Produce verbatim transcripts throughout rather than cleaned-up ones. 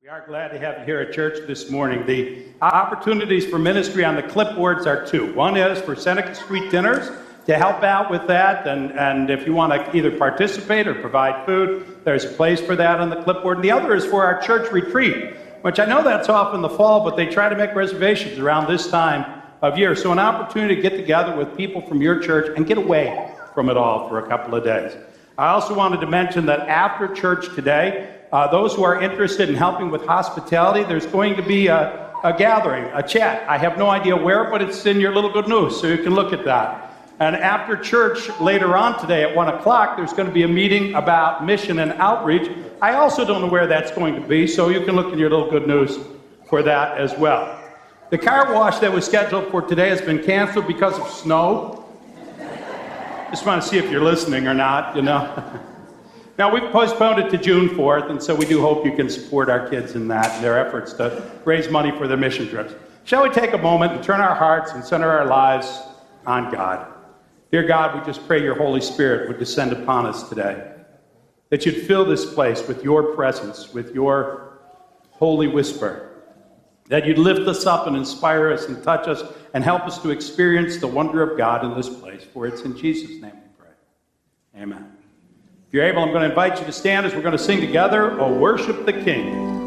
We are glad to have you here at church this morning. The opportunities for ministry on the clipboards are two. One is for Seneca Street dinners to help out with that, and, and if you want to either participate or provide food, there's a place for that on the clipboard. And the other is for our church retreat, which I know that's off in the fall, but they try to make reservations around this time of year. So an opportunity to get together with people from your church and get away from it all for a couple of days. I also wanted to mention that after church today, Uh, those who are interested in helping with hospitality, there's going to be a, a gathering, a chat. I have no idea where, but it's in your Little Good News, so you can look at that. And after church later on today at one o'clock, there's going to be a meeting about mission and outreach. I also don't know where that's going to be, so you can look in your Little Good News for that as well. The car wash that was scheduled for today has been canceled because of snow. Just want to see if you're listening or not, you know. Now, we've postponed it to June fourth, and so we do hope you can support our kids in that and their efforts to raise money for their mission trips. Shall we take a moment and turn our hearts and center our lives on God? Dear God, we just pray your Holy Spirit would descend upon us today, that you'd fill this place with your presence, with your holy whisper, that you'd lift us up and inspire us and touch us and help us to experience the wonder of God in this place, for it's in Jesus' name we pray. Amen. If you're able, I'm going to invite you to stand as we're going to sing together, "O Worship the King."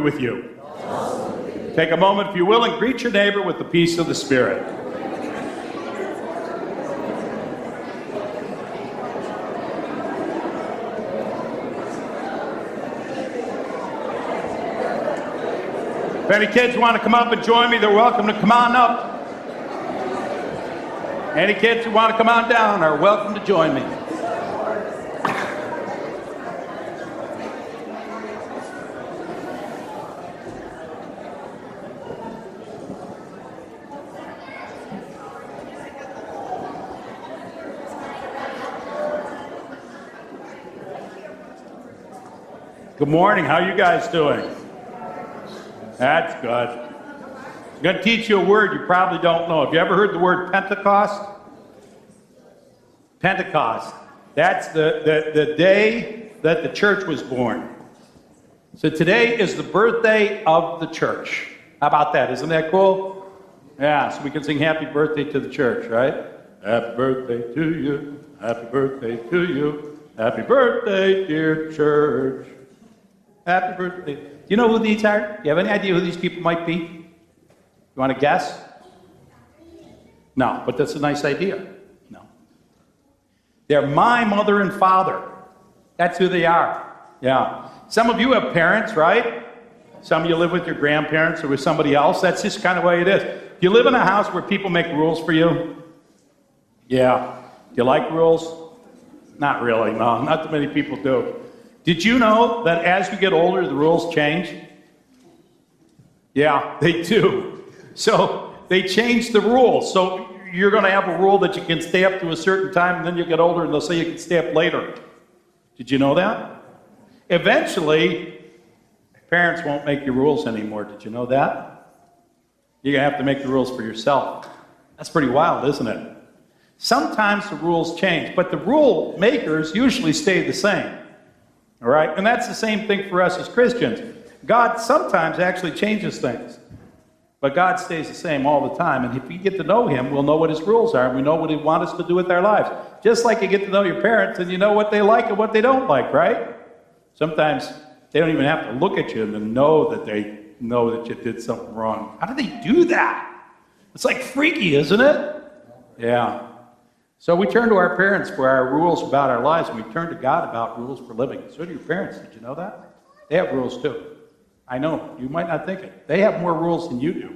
With you. Take a moment, if you will, and greet your neighbor with the peace of the Spirit. If any kids want to come up and join me, they're welcome to come on up. Any kids who want to come on down are welcome to join me. Good morning. How are you guys doing? That's good. I'm going to teach you a word you probably don't know. Have you ever heard the word Pentecost? Pentecost. That's the, the, the day that the church was born. So today is the birthday of the church. How about that? Isn't that cool? Yeah, so we can sing happy birthday to the church, right? Happy birthday to you. Happy birthday to you. Happy birthday, dear church. Happy birthday. Do you know who these are? Do you have any idea who these people might be? You want to guess? No, but that's a nice idea. No. They're my mother and father. That's who they are. Yeah. Some of you have parents, right? Some of you live with your grandparents or with somebody else. That's just kind of the way it is. you live in a house where people make rules for you? Yeah. Do you like rules? Not really, no. Not too many people do. Did you know that as you get older, the rules change? Yeah, they do. So they change the rules. So you're going to have a rule that you can stay up to a certain time, and then you get older, and they'll say you can stay up later. Did you know that? Eventually, parents won't make your rules anymore. Did you know that? You're going to have to make the rules for yourself. That's pretty wild, isn't it? Sometimes the rules change, but the rule makers usually stay the same. All right? And that's the same thing for us as Christians. God sometimes actually changes things, but God stays the same all the time. And if we get to know him, we'll know what his rules are, and we know what he wants us to do with our lives. Just like you get to know your parents, and you know what they like and what they don't like, right? Sometimes they don't even have to look at you and know that they know that you did something wrong. How do they do that? It's like freaky, isn't it? Yeah. So we turn to our parents for our rules about our lives, and we turn to God about rules for living. So do your parents. Did you know that? They have rules too. I know, you might not think it. They have more rules than you do.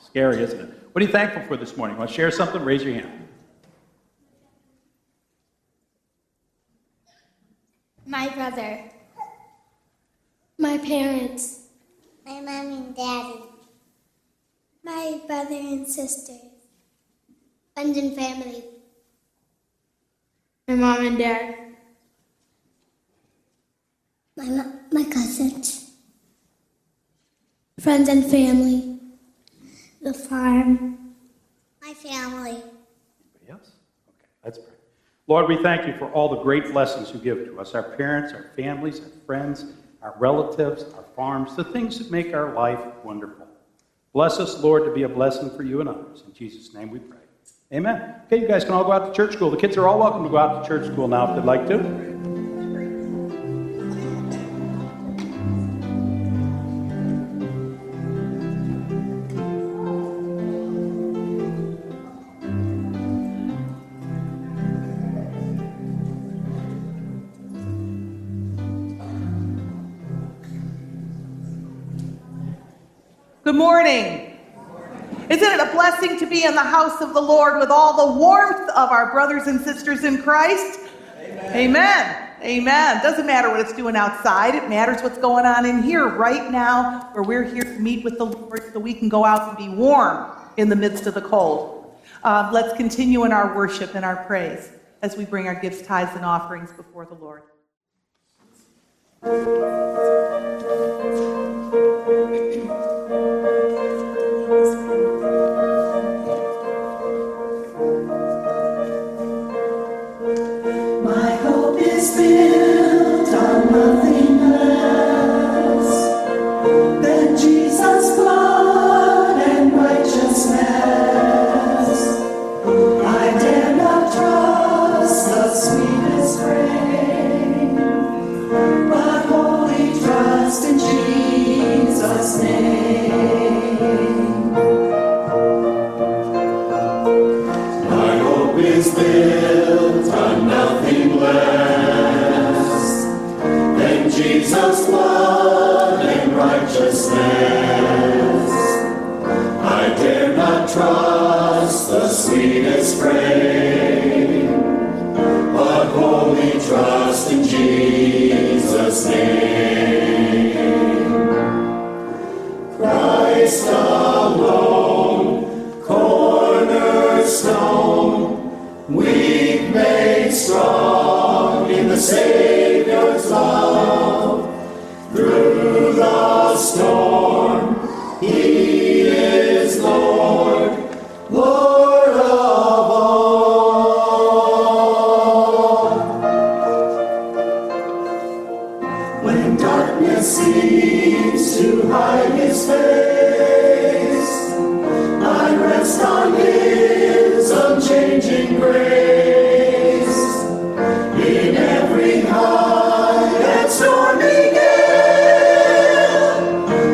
Scary, isn't it? What are you thankful for this morning? Want to share something? Raise your hand. My brother. My parents. My mom and daddy. My brother and sister. Friends and family. My mom and dad. My mom, my cousins. Friends and family, the farm, my family. Anybody else? Okay, let's pray. Lord, we thank you for all the great blessings you give to us, our parents, our families, our friends, our relatives, our farms, the things that make our life wonderful. Bless us, Lord, to be a blessing for you and others. In Jesus' name we pray. Amen. Okay, you guys can all go out to church school. The kids are all welcome to go out to church school now if they'd like to. Good morning. Isn't it a blessing to be in the house of the Lord with all the warmth of our brothers and sisters in Christ? Amen. Amen. Amen. Doesn't matter what it's doing outside. It matters what's going on in here right now, where we're here to meet with the Lord so we can go out and be warm in the midst of the cold. Uh, let's continue in our worship and our praise as we bring our gifts, tithes, and offerings before the Lord. Trust the sweetest frame, but wholly trust in Jesus' name. Christ alone, cornerstone, weak made strong in the Savior's love. Through the storm, He is Lord. Lord of all. When darkness seems to hide his face, I rest on his unchanging grace. In every high and stormy gale, alone,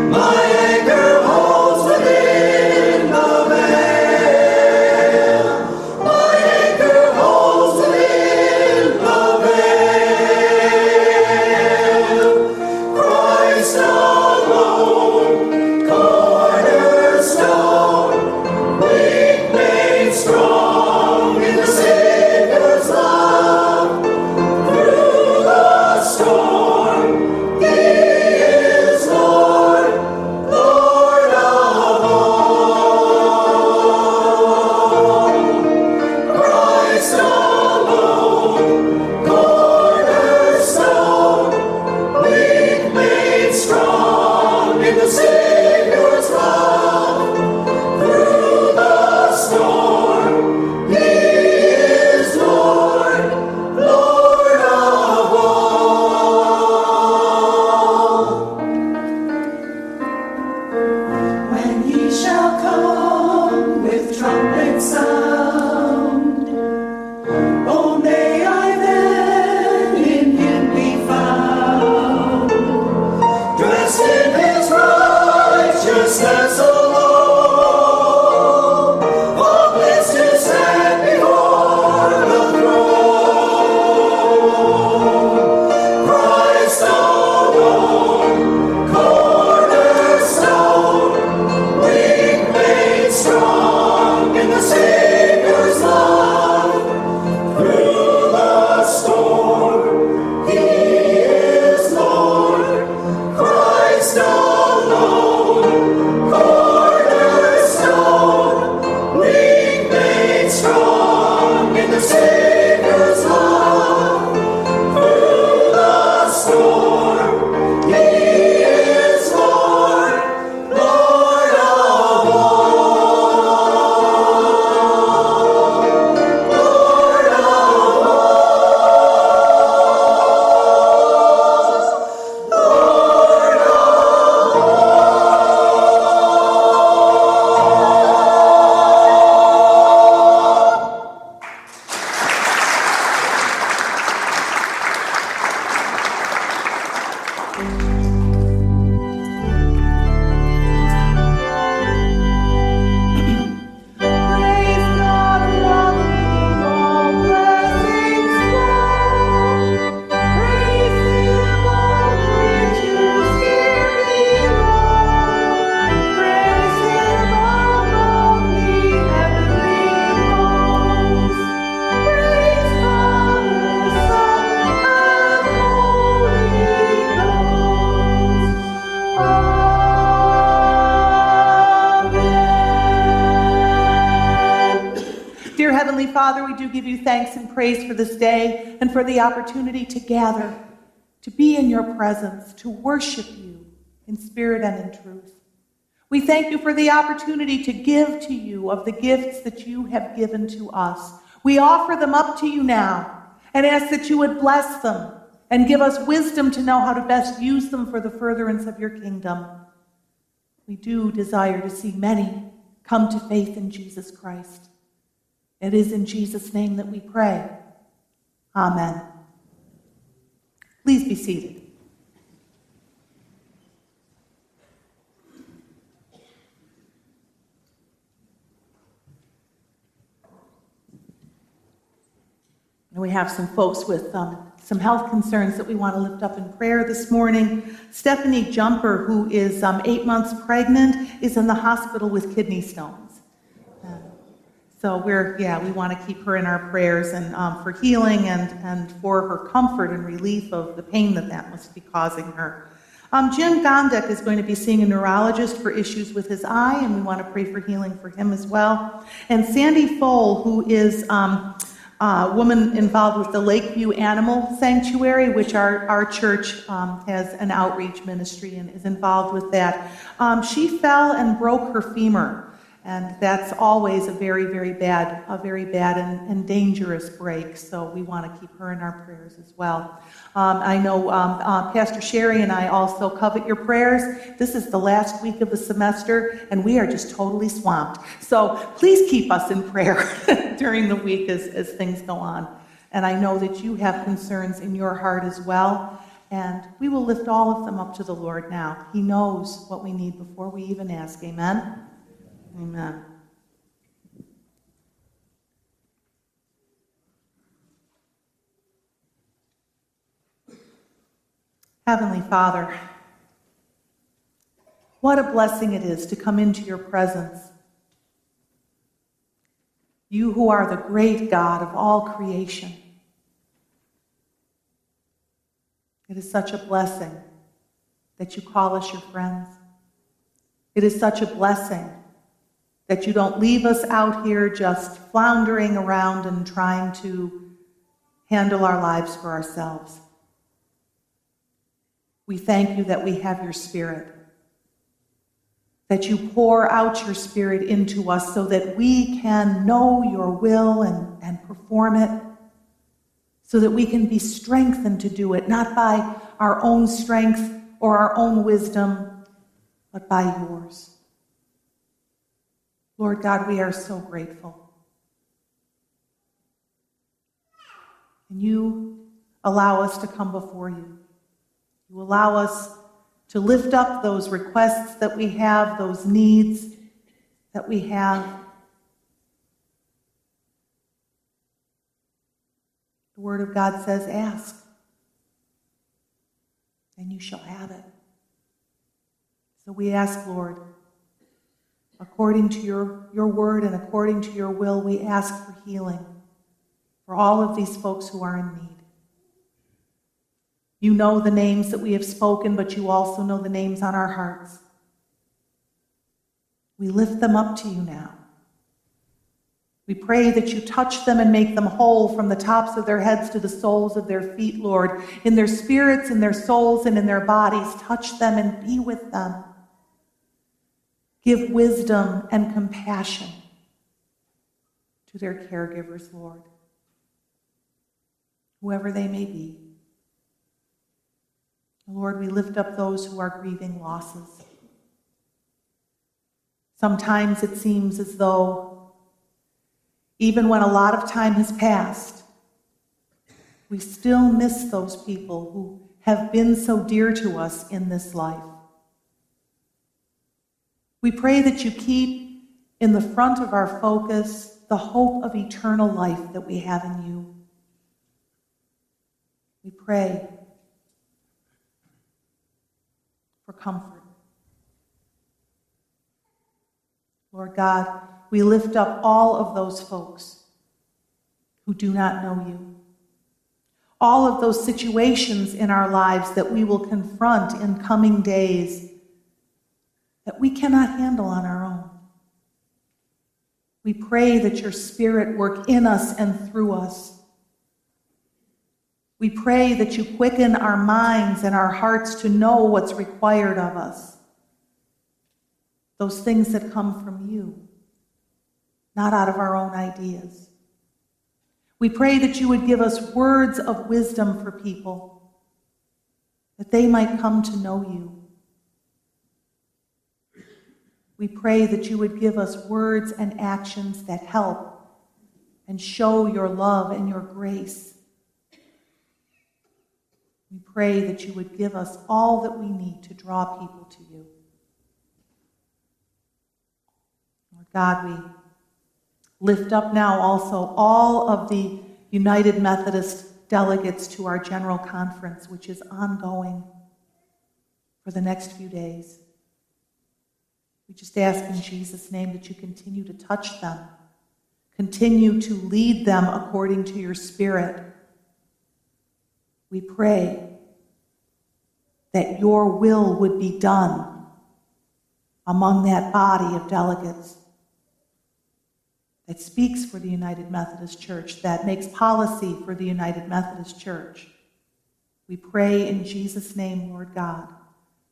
Praise for this day and for the opportunity to gather, to be in your presence, to worship you in spirit and in truth. We thank you for the opportunity to give to you of the gifts that you have given to us. We offer them up to you now and ask that you would bless them and give us wisdom to know how to best use them for the furtherance of your kingdom. We do desire to see many come to faith in Jesus Christ. It is in Jesus' name that we pray. Amen. Please be seated. And we have some folks with um, some health concerns that we want to lift up in prayer this morning. Stephanie Jumper, who is um, eight months pregnant, is in the hospital with kidney stones. So we're, yeah, we want to keep her in our prayers and um, for healing and, and for her comfort and relief of the pain that that must be causing her. Um, Jim Gondek is going to be seeing a neurologist for issues with his eye, and we want to pray for healing for him as well. And Sandy Fole, who is um, a woman involved with the Lakeview Animal Sanctuary, which our, our church um, has an outreach ministry and is involved with that. Um, she fell and broke her femur. And that's always a very, very bad, a very bad and, and dangerous break. So we want to keep her in our prayers as well. Um, I know um, uh, Pastor Sherry and I also covet your prayers. This is the last week of the semester, and we are just totally swamped. So please keep us in prayer during the week as, as things go on. And I know that you have concerns in your heart as well. And we will lift all of them up to the Lord now. He knows what we need before we even ask. Amen. Amen. Heavenly Father, what a blessing it is to come into your presence. You who are the great God of all creation. It is such a blessing that you call us your friends. It is such a blessing that you don't leave us out here just floundering around and trying to handle our lives for ourselves. We thank you that we have your Spirit, that you pour out your Spirit into us so that we can know your will and, and perform it, so that we can be strengthened to do it, not by our own strength or our own wisdom, but by yours. Lord God, we are so grateful. And you allow us to come before you. You allow us to lift up those requests that we have, those needs that we have. The Word of God says, ask, and you shall have it. So we ask, Lord, according to your, your word and according to your will, we ask for healing for all of these folks who are in need. You know the names that we have spoken, but you also know the names on our hearts. We lift them up to you now. We pray that you touch them and make them whole from the tops of their heads to the soles of their feet, Lord, in their spirits, in their souls, and in their bodies. Touch them and be with them. Give wisdom and compassion to their caregivers, Lord, whoever they may be. Lord, we lift up those who are grieving losses. Sometimes it seems as though even when a lot of time has passed, we still miss those people who have been so dear to us in this life. We pray that you keep in the front of our focus the hope of eternal life that we have in you. We pray for comfort. Lord God, we lift up all of those folks who do not know you. All of those situations in our lives that we will confront in coming days that we cannot handle on our own. We pray that your Spirit work in us and through us. We pray that you quicken our minds and our hearts to know what's required of us. Those things that come from you, not out of our own ideas. We pray that you would give us words of wisdom for people, that they might come to know you. We pray that you would give us words and actions that help and show your love and your grace. We pray that you would give us all that we need to draw people to you. Lord God, we lift up now also all of the United Methodist delegates to our general conference, which is ongoing for the next few days. We just ask in Jesus' name that you continue to touch them, continue to lead them according to your Spirit. We pray that your will would be done among that body of delegates that speaks for the United Methodist Church, that makes policy for the United Methodist Church. We pray in Jesus' name, Lord God,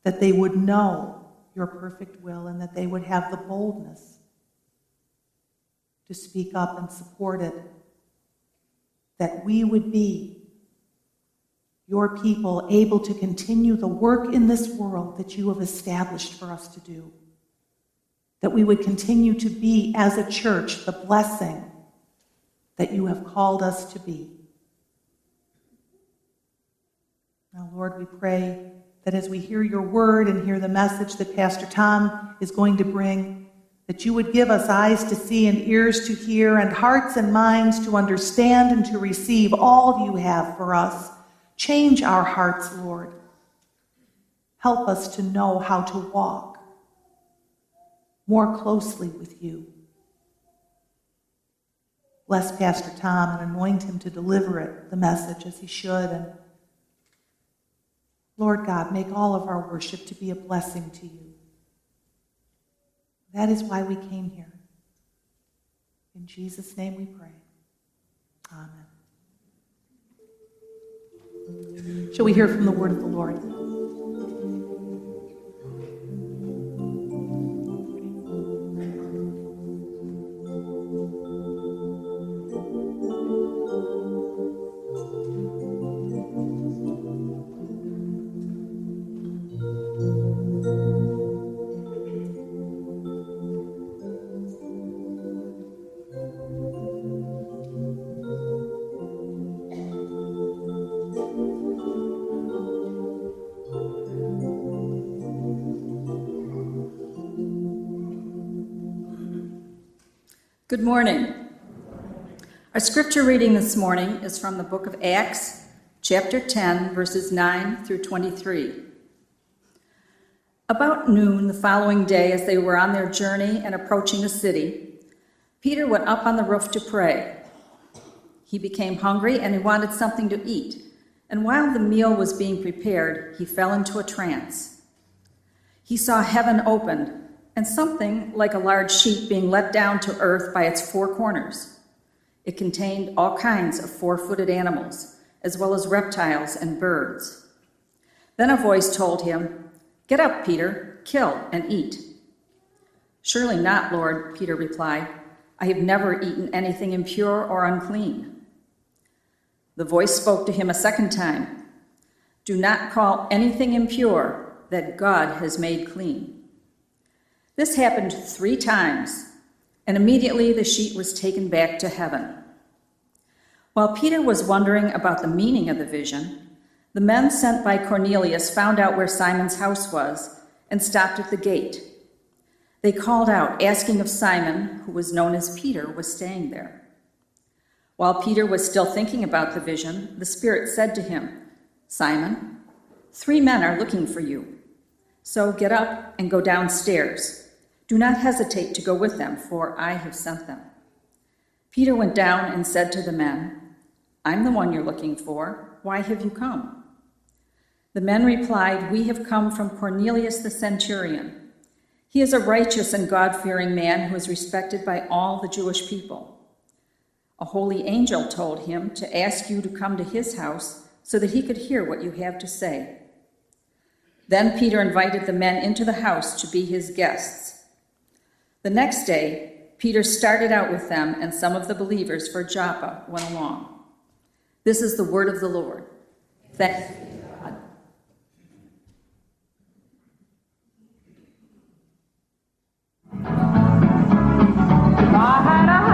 that they would know your perfect will and that they would have the boldness to speak up and support it, that we would be your people able to continue the work in this world that you have established for us to do, that we would continue to be, as a church, the blessing that you have called us to be. Now, Lord, we pray that as we hear your word and hear the message that Pastor Tom is going to bring, that you would give us eyes to see and ears to hear and hearts and minds to understand and to receive all you have for us. Change our hearts, Lord. Help us to know how to walk more closely with you. Bless Pastor Tom and anoint him to deliver it, the message, as he should. And Lord God, make all of our worship to be a blessing to you. That is why we came here. In Jesus' name we pray. Amen. Shall we hear from the word of the Lord? Good morning. Our scripture reading this morning is from the book of Acts, chapter ten, verses nine through twenty-three. About noon the following day, as they were on their journey and approaching a city, Peter went up on the roof to pray. He became hungry and he wanted something to eat, And while the meal was being prepared, he fell into a trance. He saw heaven opened and something like a large sheet being let down to earth by its four corners. It contained all kinds of four-footed animals, as well as reptiles and birds. Then a voice told him, "Get up, Peter, kill and eat." "Surely not, Lord," Peter replied. "I have never eaten anything impure or unclean." The voice spoke to him a second time. "Do not call anything impure that God has made clean." This happened three times, and immediately the sheet was taken back to heaven. While Peter was wondering about the meaning of the vision, the men sent by Cornelius found out where Simon's house was and stopped at the gate. They called out, asking if Simon, who was known as Peter, was staying there. While Peter was still thinking about the vision, the Spirit said to him, "Simon, three men are looking for you. So get up and go downstairs. Do not hesitate to go with them, for I have sent them." Peter went down and said to the men, "I'm the one you're looking for. Why have you come?" The men replied, "We have come from Cornelius the centurion. He is a righteous and God-fearing man who is respected by all the Jewish people. A holy angel told him to ask you to come to his house so that he could hear what you have to say." Then Peter invited the men into the house to be his guests. The next day, Peter started out with them, and some of the believers for Joppa went along. This is the word of the Lord. Thanks be to God. I had a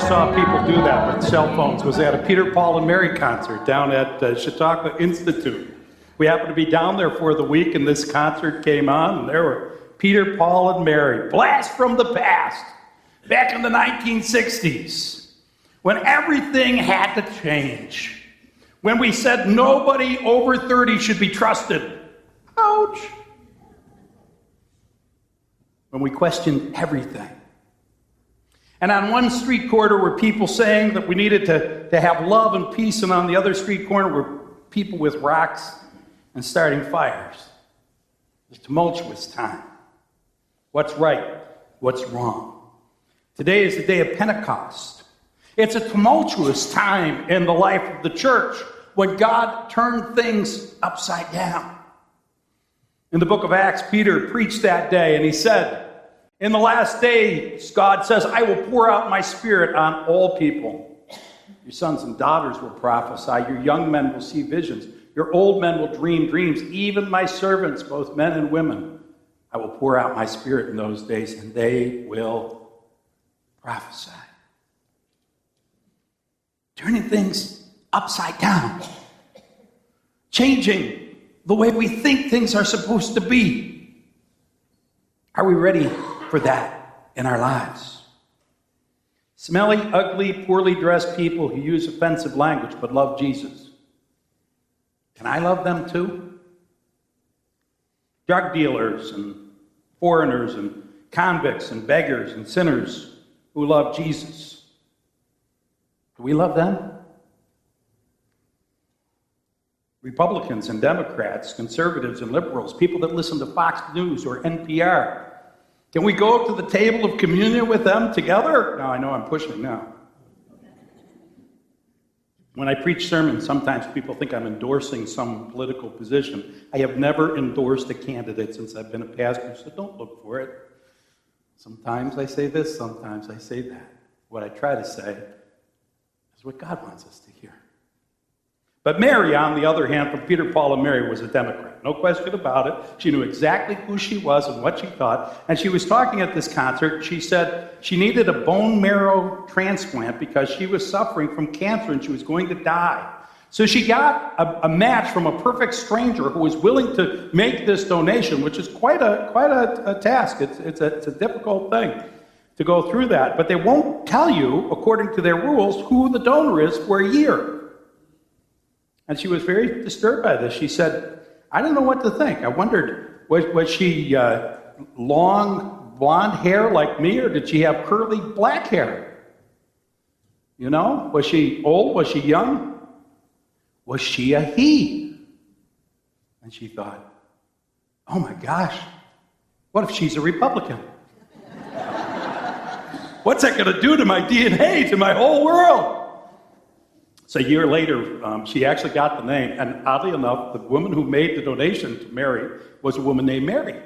saw people do that with cell phones was at a Peter, Paul, and Mary concert down at uh, Chautauqua Institute. We happened to be down there for the week, and this concert came on, and there were Peter, Paul, and Mary. Blast from the past, back in the nineteen sixties, when everything had to change, when we said nobody over thirty should be trusted. Ouch. When we questioned everything. And on one street corner were people saying that we needed to, to have love and peace, and on the other street corner were people with rocks and starting fires. It was a tumultuous time. What's right? What's wrong? Today is the day of Pentecost. It's a tumultuous time in the life of the church when God turned things upside down. In the book of Acts, Peter preached that day, and he said, "In the last days," God says, "I will pour out my Spirit on all people. Your sons and daughters will prophesy. Your young men will see visions. Your old men will dream dreams. Even my servants, both men and women, I will pour out my Spirit in those days, and they will prophesy." Turning things upside down. Changing the way we think things are supposed to be. Are we ready for that in our lives? Smelly, ugly, poorly dressed people who use offensive language but love Jesus. Can I love them too? Drug dealers and foreigners and convicts and beggars and sinners who love Jesus. Do we love them? Republicans and Democrats, conservatives and liberals, people that listen to Fox News or N P R. Can we go to the table of communion with them together? No, I know I'm pushing now. When I preach sermons, sometimes people think I'm endorsing some political position. I have never endorsed a candidate since I've been a pastor, so don't look for it. Sometimes I say this, sometimes I say that. What I try to say is what God wants us to hear. But Mary, on the other hand, from Peter, Paul, and Mary, was a Democrat. her, no question about it. She knew exactly who she was and what she thought. And she was talking at this concert. She said she needed a bone marrow transplant because she was suffering from cancer and she was going to die. So she got a, a match from a perfect stranger who was willing to make this donation, which is quite a quite a, a task. It's, it's, a, it's a difficult thing to go through that. But they won't tell you, according to their rules, who the donor is for a year. And she was very disturbed by this. She said, I don't know what to think. I wondered, was, was she uh, long blonde hair like me, or did she have curly black hair? You know, was she old? Was she young? Was she a he? And she thought, oh my gosh, what if she's a Republican? What's that going to do to my D N A, to my whole world? So a year later, um, she actually got the name. And oddly enough, the woman who made the donation to Mary was a woman named Mary.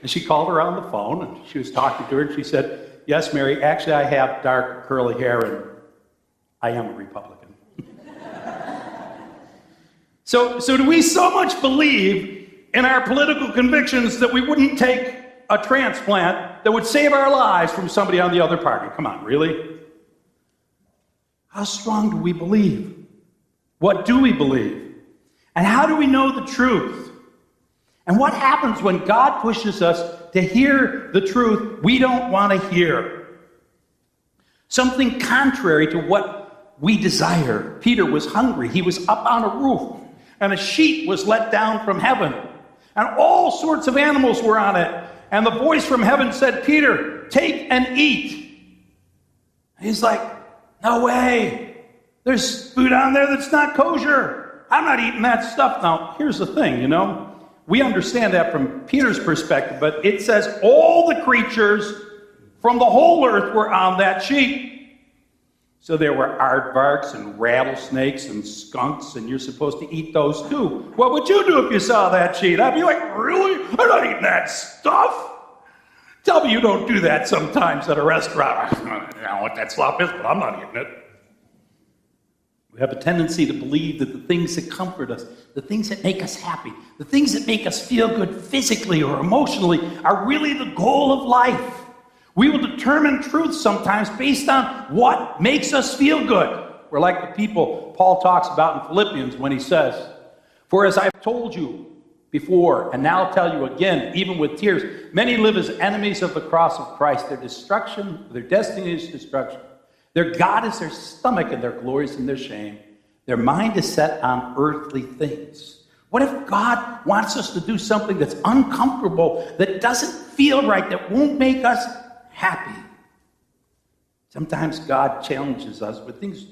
And she called her on the phone, and she was talking to her, and she said, yes, Mary, actually I have dark curly hair, and I am a Republican. So, so do we so much believe in our political convictions that we wouldn't take a transplant that would save our lives from somebody on the other party? Come on, really? How strong do we believe? What do we believe? And how do we know the truth? And what happens when God pushes us to hear the truth we don't want to hear? Something contrary to what we desire. Peter was hungry. He was up on a roof, and a sheet was let down from heaven, and all sorts of animals were on it. And the voice from heaven said, Peter, take and eat. And he's like, no way. There's food on there that's not kosher. I'm not eating that stuff. Now, here's the thing, you know. We understand that from Peter's perspective, but it says all the creatures from the whole earth were on that sheet. So there were aardvarks and rattlesnakes and skunks, and you're supposed to eat those too. What would you do if you saw that sheet? I'd be like, really? I'm not eating that stuff. Tell me you don't do that sometimes at a restaurant. I don't know what that slop is, but I'm not eating it. We have a tendency to believe that the things that comfort us, the things that make us happy, the things that make us feel good physically or emotionally are really the goal of life. We will determine truth sometimes based on what makes us feel good. We're like the people Paul talks about in Philippians when he says, for as I've told you before, and now tell you again, even with tears, many live as enemies of the cross of Christ. Their destruction, their destiny is destruction. Their God is their stomach, and their glory is in their shame. Their mind is set on earthly things. What if God wants us to do something that's uncomfortable, that doesn't feel right, that won't make us happy? Sometimes God challenges us with things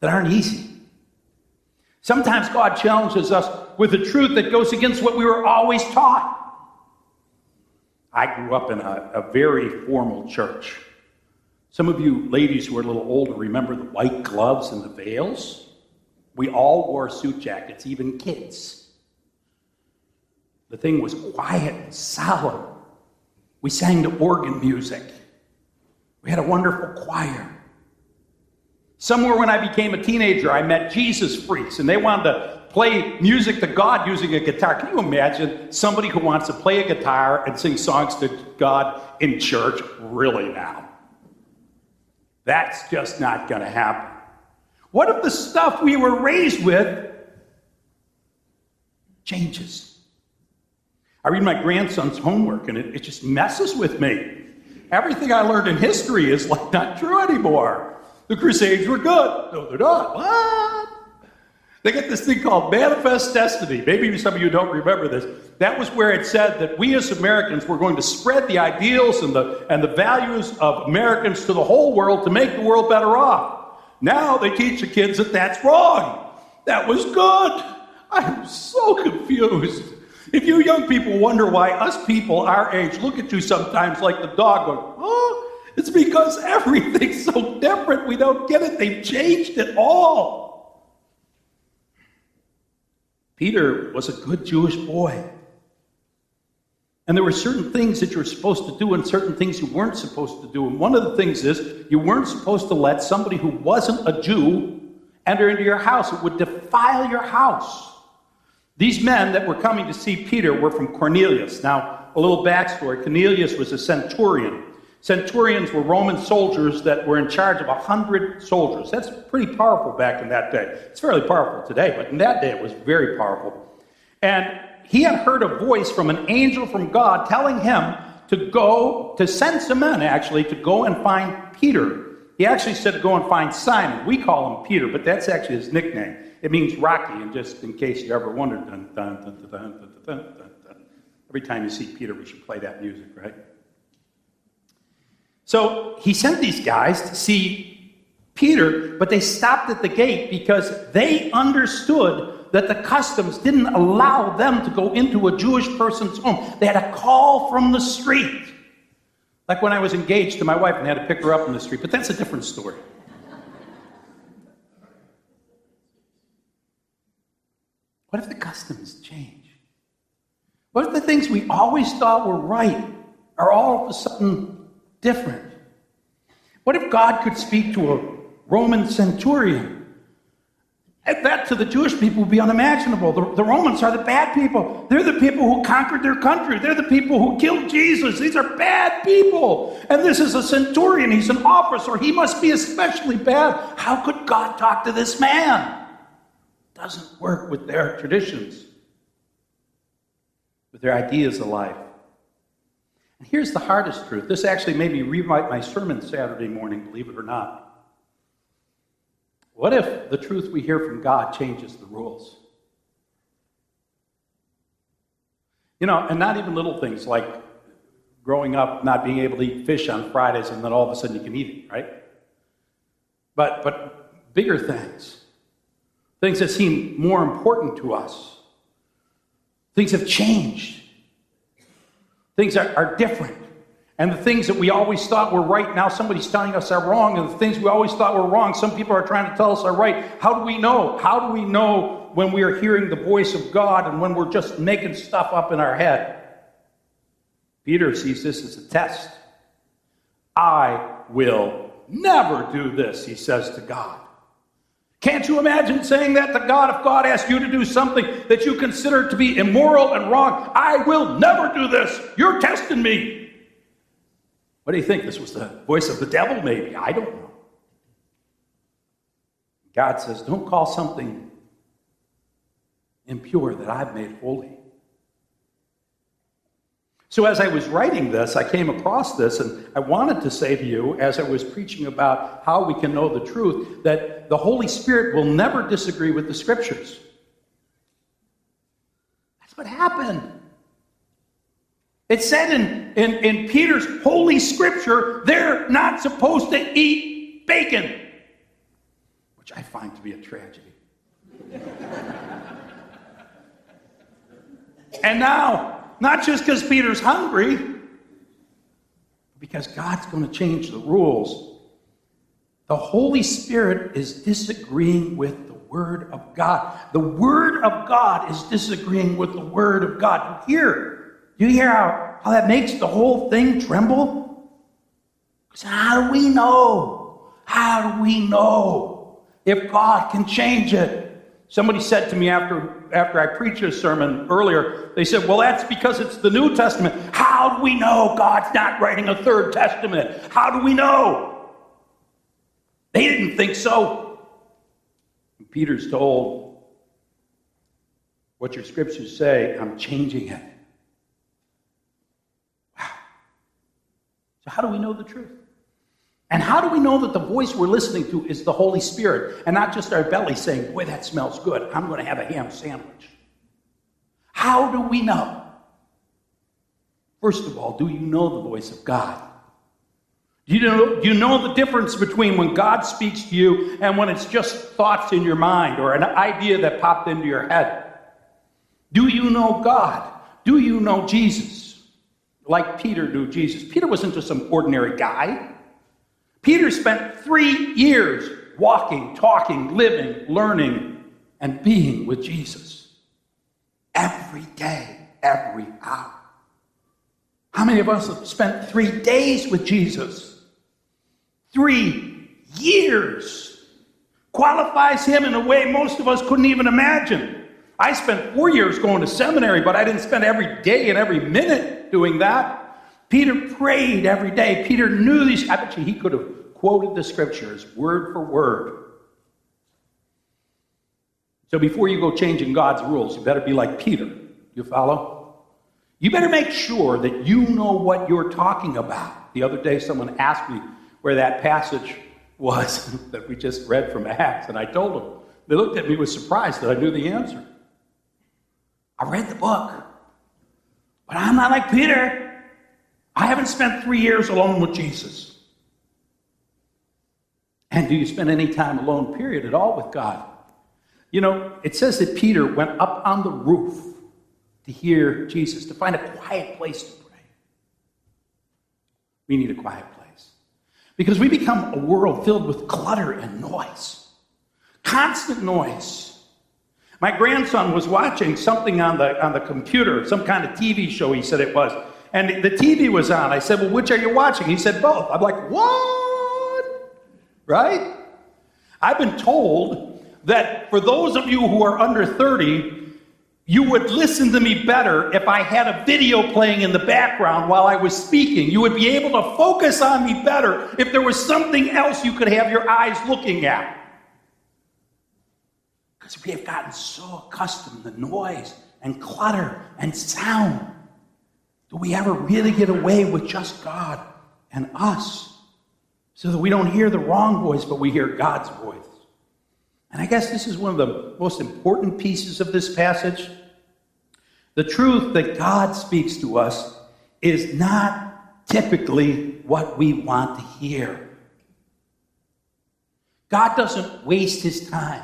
that aren't easy. Sometimes God challenges us with a truth that goes against what we were always taught. I grew up in a, a very formal church. Some of you ladies who are a little older remember the white gloves and the veils. We all wore suit jackets, even kids. The thing was quiet and solemn. We sang to organ music. We had a wonderful choir. Somewhere when I became a teenager, I met Jesus freaks, and they wanted to play music to God using a guitar. Can you imagine somebody who wants to play a guitar and sing songs to God in church? Really now? That's just not going to happen. What if the stuff we were raised with changes? I read my grandson's homework, and it, it just messes with me. Everything I learned in history is like not true anymore. The Crusades were good. No, they're not. What? They got this thing called Manifest Destiny. Maybe some of you don't remember this. That was where it said that we as Americans were going to spread the ideals and the, and the values of Americans to the whole world to make the world better off. Now they teach the kids that that's wrong. That was good. I'm so confused. If you young people wonder why us people our age look at you sometimes like the dog going, oh, it's because everything's so different. We don't get it. They've changed it all. Peter was a good Jewish boy. And there were certain things that you were supposed to do and certain things you weren't supposed to do. And one of the things is you weren't supposed to let somebody who wasn't a Jew enter into your house. It would defile your house. These men that were coming to see Peter were from Cornelius. Now, a little backstory. Cornelius was a centurion. Centurions were Roman soldiers that were in charge of one hundred soldiers. That's pretty powerful back in that day. It's fairly powerful today, but in that day it was very powerful. And he had heard a voice from an angel from God telling him to go, to send some men actually, to go and find Peter. He actually said go and find Simon. We call him Peter, but that's actually his nickname. It means Rocky, and just in case you ever wondered, dun, dun, dun, dun, dun, dun, dun, dun, dun. Every time you see Peter, we should play that music, right? So he sent these guys to see Peter, but they stopped at the gate because they understood that the customs didn't allow them to go into a Jewish person's home. They had a call from the street. Like when I was engaged to my wife and had to pick her up in the street, but that's a different story. What if the customs change? What if the things we always thought were right are all of a sudden different? What if God could speak to a Roman centurion? That to the Jewish people would be unimaginable. The, the Romans are the bad people. They're the people who conquered their country. They're the people who killed Jesus. These are bad people. And this is a centurion. He's an officer. He must be especially bad. How could God talk to this man? Doesn't work with their traditions, with their ideas of life. And here's the hardest truth. This actually made me rewrite my sermon Saturday morning, believe it or not. What if the truth we hear from God changes the rules? You know, and not even little things like growing up not being able to eat fish on Fridays and then all of a sudden you can eat it, right? But, but bigger things, things that seem more important to us. Things have changed. Things are, are different. And the things that we always thought were right, now somebody's telling us are wrong. And the things we always thought were wrong, some people are trying to tell us are right. How do we know? How do we know when we are hearing the voice of God and when we're just making stuff up in our head? Peter sees this as a test. I will never do this, he says to God. Can't you imagine saying that to God? If God asked you to do something that you consider to be immoral and wrong, I will never do this. You're testing me. What do you think? This was the voice of the devil, maybe. I don't know. God says, don't call something impure that I've made holy. So as I was writing this, I came across this, and I wanted to say to you, as I was preaching about how we can know the truth, that the Holy Spirit will never disagree with the Scriptures. That's what happened. It said in, in, in Peter's Holy Scripture, they're not supposed to eat bacon, which I find to be a tragedy. And now, not just because Peter's hungry, because God's going to change the rules. The Holy Spirit is disagreeing with the Word of God. The Word of God is disagreeing with the Word of God. You hear, you hear how, how that makes the whole thing tremble? Because how do we know? How do we know if God can change it? Somebody said to me after after I preached a sermon earlier, they said, well, that's because it's the New Testament. How do we know God's not writing a third testament? How do we know? They didn't think so. And Peter's told, what your scriptures say, I'm changing it. Wow. So how do we know the truth? And how do we know that the voice we're listening to is the Holy Spirit and not just our belly saying, boy, that smells good. I'm going to have a ham sandwich. How do we know? First of all, do you know the voice of God? Do you know, do you know the difference between when God speaks to you and when it's just thoughts in your mind or an idea that popped into your head? Do you know God? Do you know Jesus? Like Peter knew Jesus. Peter wasn't just some ordinary guy. Peter spent three years walking, talking, living, learning, and being with Jesus. Every day, every hour. How many of us have spent three days with Jesus? Three years. Qualifies him in a way most of us couldn't even imagine. I spent four years going to seminary, but I didn't spend every day and every minute doing that. Peter prayed every day. Peter knew these. I bet you he could have quoted the scriptures word for word. So before you go changing God's rules, you better be like Peter. You follow? You better make sure that you know what you're talking about. The other day, someone asked me where that passage was that we just read from Acts, and I told them. They looked at me with surprise that I knew the answer. I read the book, but I'm not like Peter. I haven't spent three years alone with Jesus. And do you spend any time alone, period, at all with God? You know, it says that Peter went up on the roof to hear Jesus, to find a quiet place to pray. We need a quiet place. Because we become a world filled with clutter and noise. Constant noise. My grandson was watching something on the on the computer, some kind of T V show, he said it was. And the T V was on. I said, well, which are you watching? He said, both. I'm like, what? Right? I've been told that for those of you who are under thirty, you would listen to me better if I had a video playing in the background while I was speaking. You would be able to focus on me better if there was something else you could have your eyes looking at. Because we have gotten so accustomed to noise and clutter and sound. Do we ever really get away with just God and us so that we don't hear the wrong voice, but we hear God's voice? And I guess this is one of the most important pieces of this passage. The truth that God speaks to us is not typically what we want to hear. God doesn't waste his time.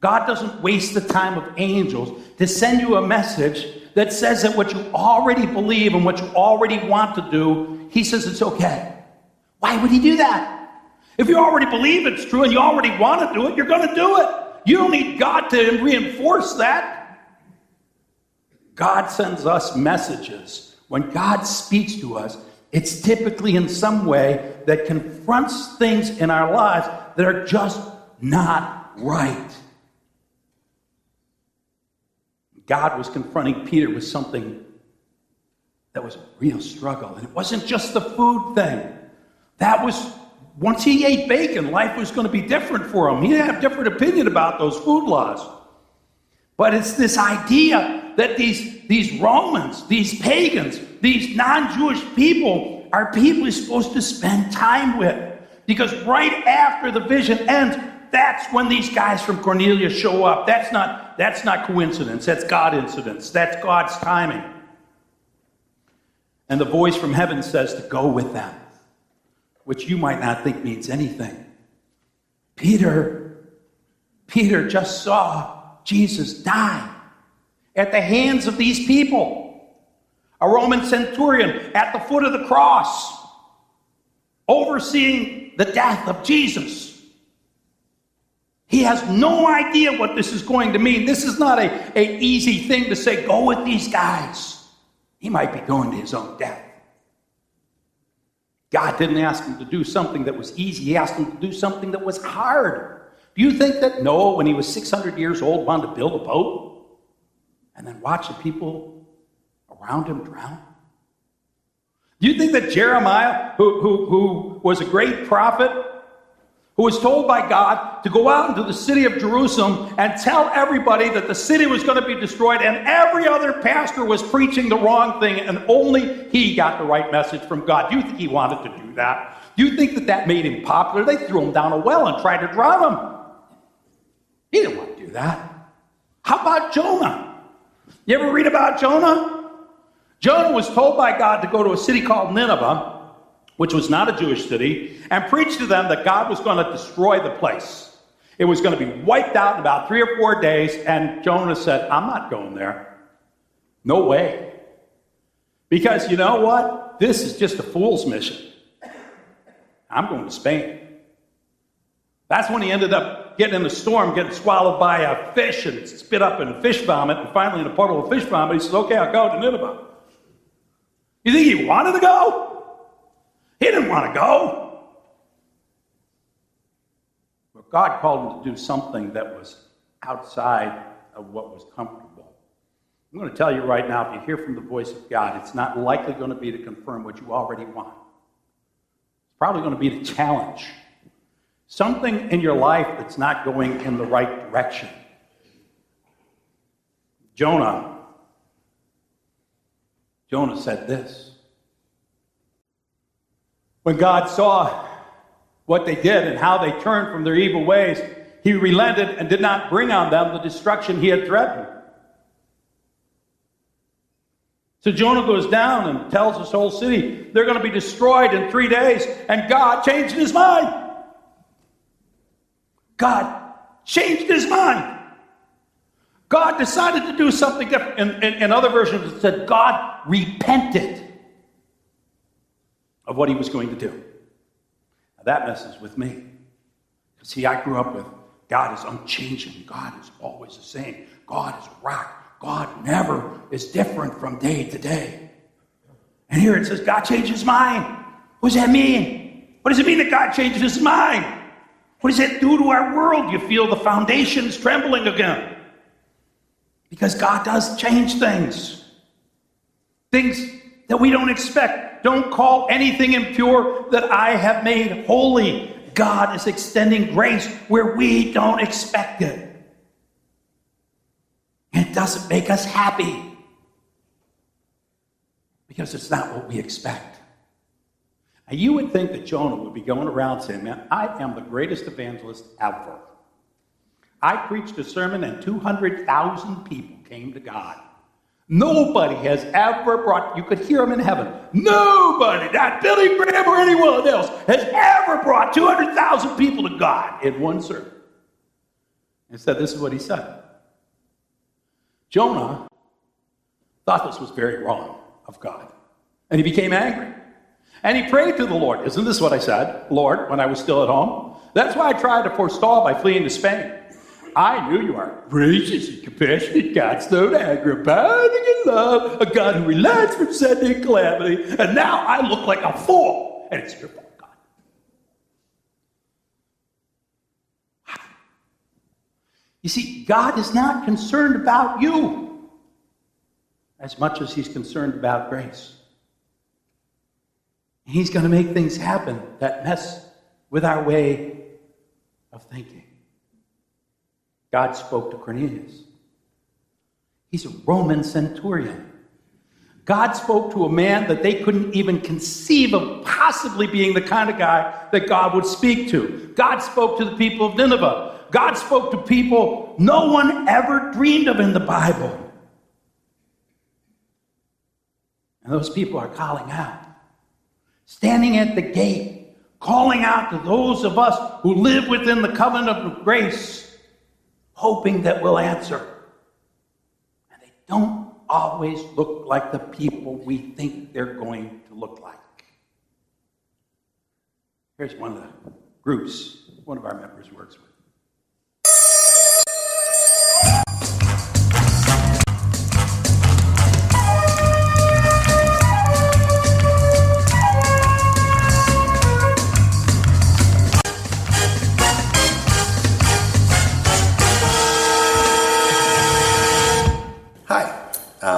God doesn't waste the time of angels to send you a message that says that what you already believe and what you already want to do, he says it's okay. Why would he do that? If you already believe it's true and you already want to do it, you're going to do it. You don't need God to reinforce that. God sends us messages. When God speaks to us, it's typically in some way that confronts things in our lives that are just not right. God was confronting Peter with something that was a real struggle. And it wasn't just the food thing. That was, once he ate bacon, life was going to be different for him. He had a different opinion about those food laws. But it's this idea that these, these Romans, these pagans, these non-Jewish people are people he's supposed to spend time with. Because right after the vision ends, that's when these guys from Cornelius show up. That's not, that's not coincidence. That's God incidence. That's God's timing. And the voice from heaven says to go with them, which you might not think means anything. Peter, Peter just saw Jesus die at the hands of these people. A Roman centurion at the foot of the cross, overseeing the death of Jesus. He has no idea what this is going to mean. This is not a, a easy thing to say, go with these guys. He might be going to his own death. God didn't ask him to do something that was easy. He asked him to do something that was hard. Do you think that Noah, when he was six hundred years old, wanted to build a boat and then watch the people around him drown? Do you think that Jeremiah, who, who, who was a great prophet, who was told by God to go out into the city of Jerusalem and tell everybody that the city was going to be destroyed, and every other pastor was preaching the wrong thing, and only he got the right message from God? Do you think he wanted to do that? Do you think that that made him popular? They threw him down a well and tried to drown him. He didn't want to do that. How about Jonah? You ever read about Jonah? Jonah was told by God to go to a city called Nineveh, which was not a Jewish city, and preached to them that God was going to destroy the place. It was going to be wiped out in about three or four days, and Jonah said, I'm not going there. No way. Because you know what? This is just a fool's mission. I'm going to Spain. That's when he ended up getting in the storm, getting swallowed by a fish and spit up in fish vomit, and finally in a puddle of fish vomit, he says, okay, I'll go to Nineveh. You think he wanted to go? He didn't want to go. But God called him to do something that was outside of what was comfortable. I'm going to tell you right now, if you hear from the voice of God, it's not likely going to be to confirm what you already want. It's probably going to be to challenge something in your life that's not going in the right direction. Jonah, Jonah said this. When God saw what they did and how they turned from their evil ways, he relented and did not bring on them the destruction he had threatened. So Jonah goes down and tells this whole city, they're going to be destroyed in three days. And God changed his mind. God changed his mind. God decided to do something different. In, in, in other versions, it said God repented of what he was going to do. Now that messes with me. See, I grew up with God is unchanging. God is always the same. God is a rock. God never is different from day to day. And here it says, God changed his mind. What does that mean? What does it mean that God changed his mind? What does that do to our world? You feel the foundations trembling again. Because God does change things. Things that we don't expect. Don't call anything impure that I have made holy. God is extending grace where we don't expect it. It doesn't make us happy because it's not what we expect. Now, you would think that Jonah would be going around saying, man, I am the greatest evangelist ever. I preached a sermon and two hundred thousand people came to God. Nobody has ever brought, you could hear them in heaven, nobody, not Billy Graham or anyone else, has ever brought two hundred thousand people to God in one sermon. And so this is what he said. Jonah thought this was very wrong of God, and he became angry. And he prayed to the Lord. Isn't this what I said, Lord, when I was still at home? That's why I tried to forestall by fleeing to Spain. I knew you are gracious and compassionate God, slow to anger, abounding in love, a God who relents from sending and calamity, and now I look like a fool, and it's your fault, God. You see, God is not concerned about you as much as he's concerned about grace. And he's going to make things happen that mess with our way of thinking. God spoke to Cornelius. He's a Roman centurion. God spoke to a man that they couldn't even conceive of possibly being the kind of guy that God would speak to. God spoke to the people of Nineveh. God spoke to people no one ever dreamed of in the Bible. And those people are calling out, standing at the gate, calling out to those of us who live within the covenant of grace, hoping that we'll answer. And they don't always look like the people we think they're going to look like. Here's one of the groups one of our members works with.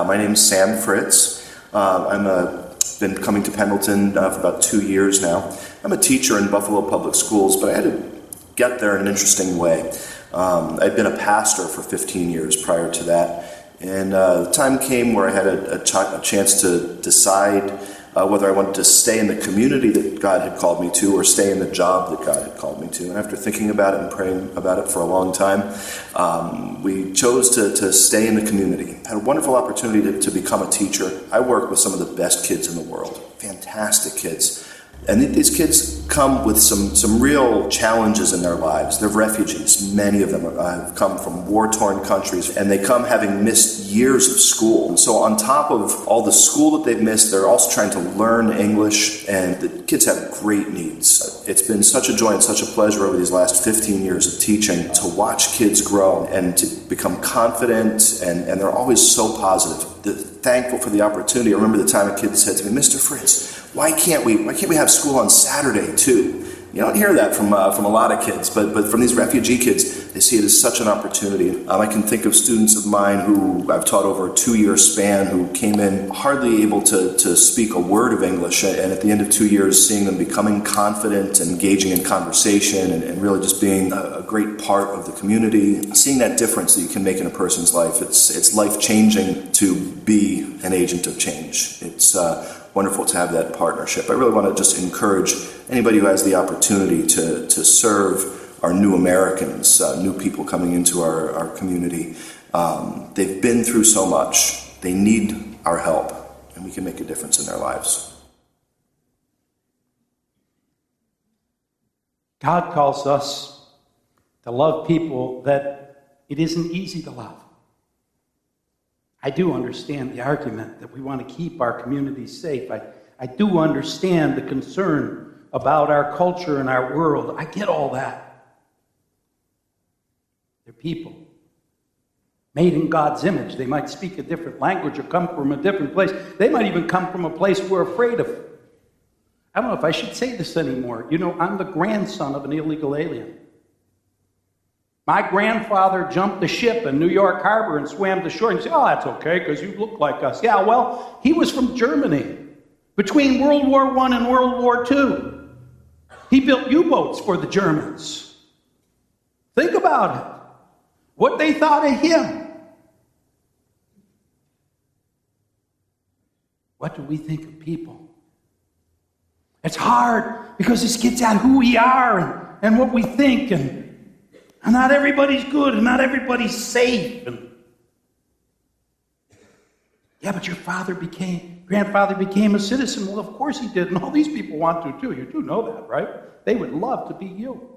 My name is Sam Fritz. Uh, I'm a, been coming to Pendleton uh, for about two years now. I'm a teacher in Buffalo Public Schools, but I had to get there in an interesting way. Um, I'd been a pastor for fifteen years prior to that, and uh, the time came where I had a, a, ch- a chance to decide uh, whether I wanted to stay in the community that God had called me to or stay in the job that God had called me to. And after thinking about it and praying about it for a long time, um, we chose to, to stay in the community. Had a wonderful opportunity to, to become a teacher. I work with some of the best kids in the world, fantastic kids. And these kids come with some, some real challenges in their lives. They're refugees. Many of them have come from war-torn countries, and they come having missed years of school. And so on top of all the school that they've missed, they're also trying to learn English, and the kids have great needs. It's been such a joy and such a pleasure over these last fifteen years of teaching to watch kids grow and to become confident, and, and they're always so positive. The, thankful for the opportunity. I remember the time a kid said to me, Mister Fritz, why can't we why can't we have school on Saturday too? You don't hear that from uh, from a lot of kids, but but from these refugee kids, They see it as such an opportunity. Um, I can think of students of mine who I've taught over a two-year span who came in hardly able to, to speak a word of English, and at the end of two years, seeing them becoming confident and engaging in conversation and, and really just being a, a great part of the community. Seeing that difference that you can make in a person's life, it's, it's life-changing to be an agent of change. It's uh, wonderful to have that partnership. I really want to just encourage anybody who has the opportunity to, to serve our new Americans, uh, new people coming into our, our community. Um, they've been through so much. They need our help, and we can make a difference in their lives. God calls us to love people that it isn't easy to love. I do understand the argument that we want to keep our communities safe. I, I do understand the concern about our culture and our world. I get all that. They're people made in God's image. They might speak a different language or come from a different place. They might even come from a place we're afraid of. I don't know if I should say this anymore. You know, I'm the grandson of an illegal alien. My grandfather jumped the ship in New York Harbor and swam to shore. And said, oh, that's okay, because you look like us. Yeah, well, he was from Germany. Between World War One and World War Two, he built U-boats for the Germans. Think about it. What they thought of him. What do we think of people? It's hard because this gets at who we are and, and what we think, and, and not everybody's good and not everybody's safe. And, yeah, but your father became, grandfather became a citizen. Well, of course he did, and all these people want to too. You do know that, right? They would love to be you.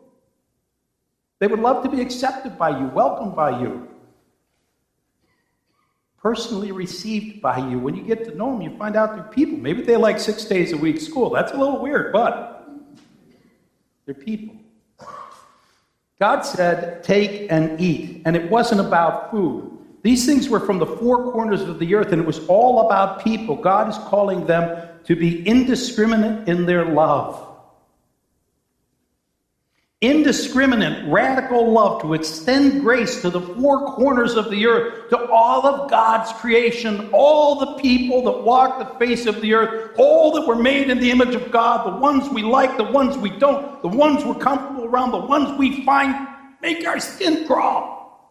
They would love to be accepted by you, welcomed by you, personally received by you. When you get to know them, you find out they're people. Maybe they like six days a week school. That's a little weird, but they're people. God said, take and eat. And it wasn't about food. These things were from the four corners of the earth, and it was all about people. God is calling them to be indiscriminate in their love. Indiscriminate, radical love to extend grace to the four corners of the earth, to all of God's creation, all the people that walk the face of the earth, all that were made in the image of God, the ones we like, the ones we don't, the ones we're comfortable around, the ones we find make our skin crawl.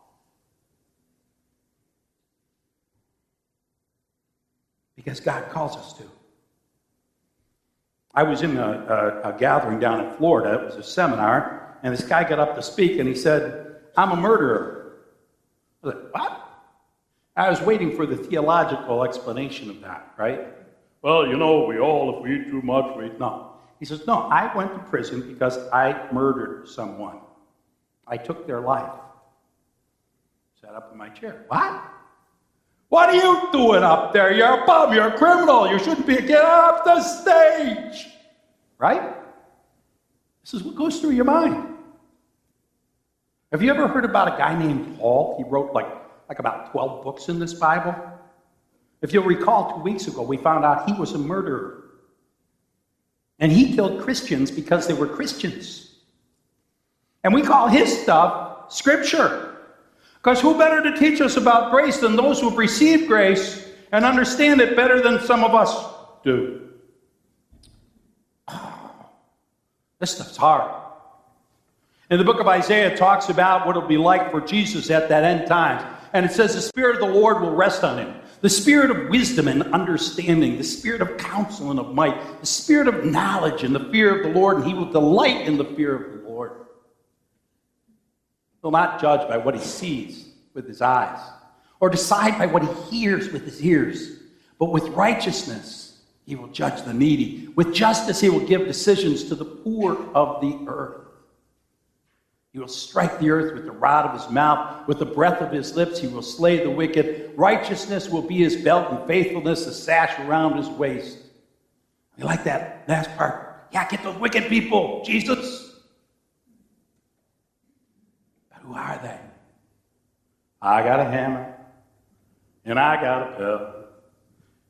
Because God calls us to. I was in a, a, a gathering down in Florida. It was a seminar, and this guy got up to speak, and he said, I'm a murderer. I was like, what? I was waiting for the theological explanation of that, right? Well, you know, we all, if we eat too much, we eat. No. He says, no, I went to prison because I murdered someone. I took their life. Sat up in my chair. What? What are you doing up there? You're a bum. You're a criminal. You shouldn't be. Get off the stage. Right? This is what goes through your mind. Have you ever heard about a guy named Paul? He wrote like, like about twelve books in this Bible. If you'll recall, two weeks ago, we found out he was a murderer. And he killed Christians because they were Christians. And we call his stuff Scripture. Because who better to teach us about grace than those who have received grace and understand it better than some of us do? Oh, this stuff's hard. And the book of Isaiah talks about what it'll be like for Jesus at that end time. And it says the Spirit of the Lord will rest on him. The Spirit of wisdom and understanding, the Spirit of counsel and of might, the Spirit of knowledge and the fear of the Lord, and he will delight in the fear of the Lord. Will not judge by what he sees with his eyes, or decide by what he hears with his ears, but with righteousness he will judge the needy. With justice he will give decisions to the poor of the earth. He will strike the earth with the rod of his mouth, with the breath of his lips he will slay the wicked. Righteousness will be his belt, and faithfulness a sash around his waist. You like that last part? Yeah, get those wicked people, Jesus. Who are they? I got a hammer, and I got a bell,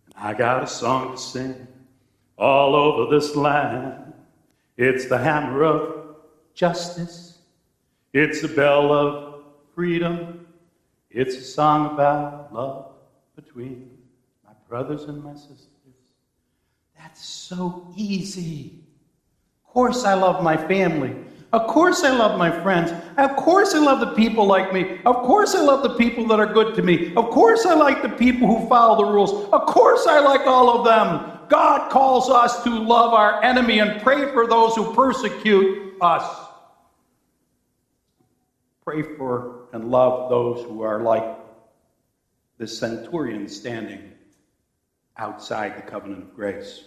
and I got a song to sing all over this land. It's the hammer of justice, It's a bell of freedom. It's a song about love between my brothers and my sisters. That's so easy. Of course I love my family. Of course I love my friends. Of course I love the people like me. Of course I love the people that are good to me. Of course I like the people who follow the rules. Of course I like all of them. God calls us to love our enemy and pray for those who persecute us. Pray for and love those who are like the centurion standing outside the covenant of grace.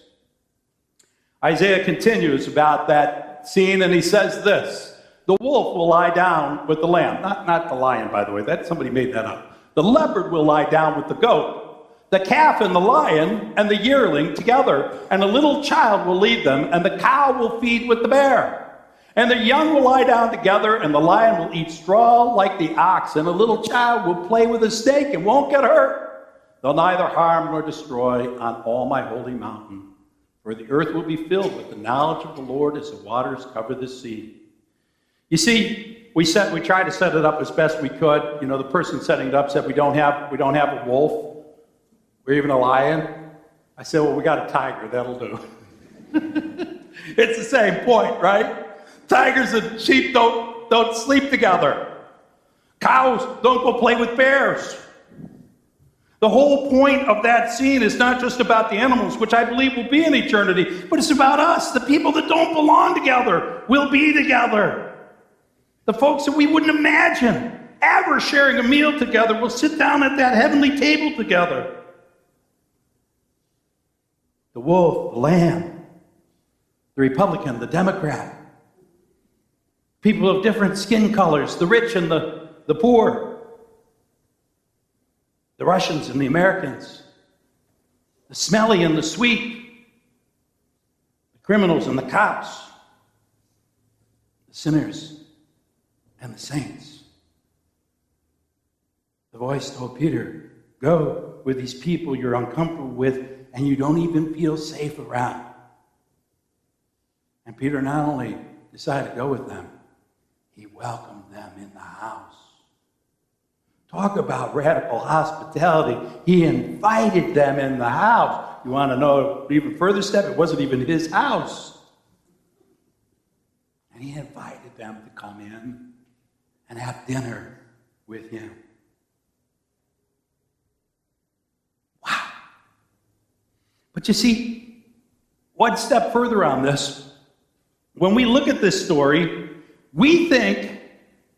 Isaiah continues about that scene, and he says this: the wolf will lie down with the lamb. Not, not the lion, by the way. That, somebody made that up. The leopard will lie down with the goat. The calf and the lion and the yearling together, and a little child will lead them, and the cow will feed with the bear. And the young will lie down together, and the lion will eat straw like the ox, and a little child will play with a snake and won't get hurt. They'll neither harm nor destroy on all my holy mountain. For the earth will be filled with the knowledge of the Lord as the waters cover the sea. You see, we set we tried to set it up as best we could. You know, the person setting it up said we don't have we don't have a wolf or even a lion. I said, well, we got a tiger, that'll do. It's the same point, right? Tigers and sheep don't don't sleep together. Cows don't go play with bears. The whole point of that scene is not just about the animals, which I believe will be in eternity, but it's about us, the people that don't belong together, will be together. The folks that we wouldn't imagine ever sharing a meal together will sit down at that heavenly table together. The wolf, the lamb, the Republican, the Democrat, people of different skin colors, the rich and the, the poor, the Russians and the Americans, the smelly and the sweet, the criminals and the cops, the sinners and the saints. The voice told Peter, go with these people you're uncomfortable with and you don't even feel safe around. And Peter not only decided to go with them, he welcomed them in the house. Talk about radical hospitality. He invited them in the house. You want to know an even further step? It wasn't even his house. And he invited them to come in and have dinner with him. Wow. But you see, one step further on this, when we look at this story, we think,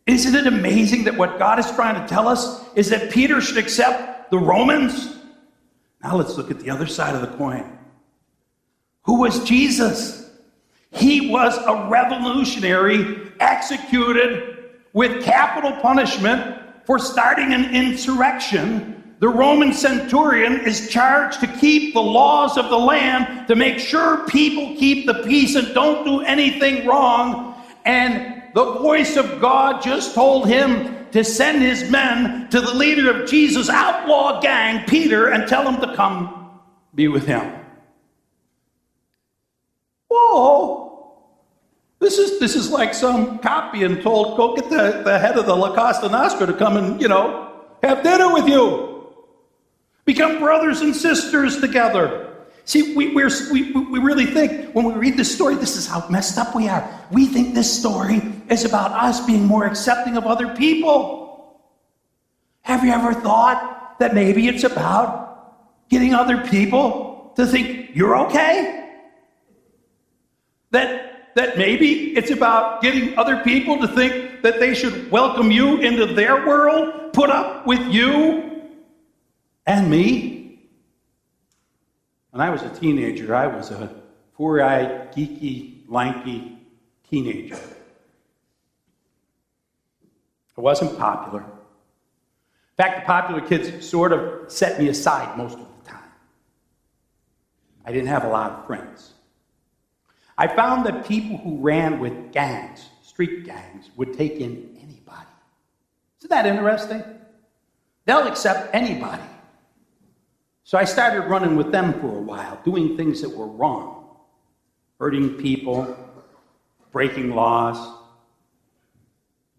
isn't it amazing that what God is trying to tell us is that Peter should accept the Romans? Now let's look at the other side of the coin. Who was Jesus? He was a revolutionary executed with capital punishment for starting an insurrection. The Roman centurion is charged to keep the laws of the land, to make sure people keep the peace and don't do anything wrong. And the voice of God just told him to send his men to the leader of Jesus' outlaw gang, Peter, and tell him to come be with him. Whoa! This is this is like some cop being told, go get the, the head of the La Costa Nostra to come and, you know, have dinner with you. Become brothers and sisters together. See, we we're, we we really think, when we read this story, this is how messed up we are. We think this story is about us being more accepting of other people. Have you ever thought that maybe it's about getting other people to think you're okay? That, that maybe it's about getting other people to think that they should welcome you into their world, put up with you and me? When I was a teenager, I was a four-eyed, geeky, lanky teenager. I wasn't popular. In fact, the popular kids sort of set me aside most of the time. I didn't have a lot of friends. I found that people who ran with gangs, street gangs, would take in anybody. Isn't that interesting? They'll accept anybody. So I started running with them for a while, doing things that were wrong, hurting people, breaking laws.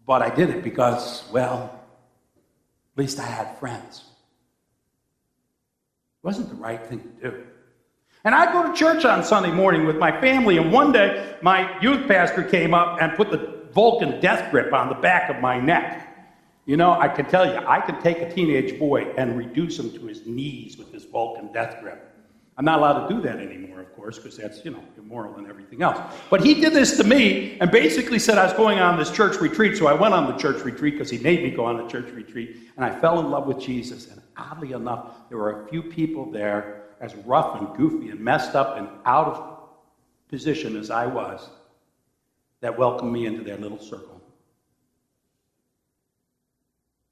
But I did it because, well, at least I had friends. It wasn't the right thing to do. And I go to church on Sunday morning with my family, and one day my youth pastor came up and put the Vulcan death grip on the back of my neck. You know, I can tell you, I can take a teenage boy and reduce him to his knees with this Vulcan death grip. I'm not allowed to do that anymore, of course, because that's, you know, immoral and everything else. But he did this to me and basically said I was going on this church retreat, so I went on the church retreat because he made me go on the church retreat, and I fell in love with Jesus. And oddly enough, there were a few people there, as rough and goofy and messed up and out of position as I was, that welcomed me into their little circle.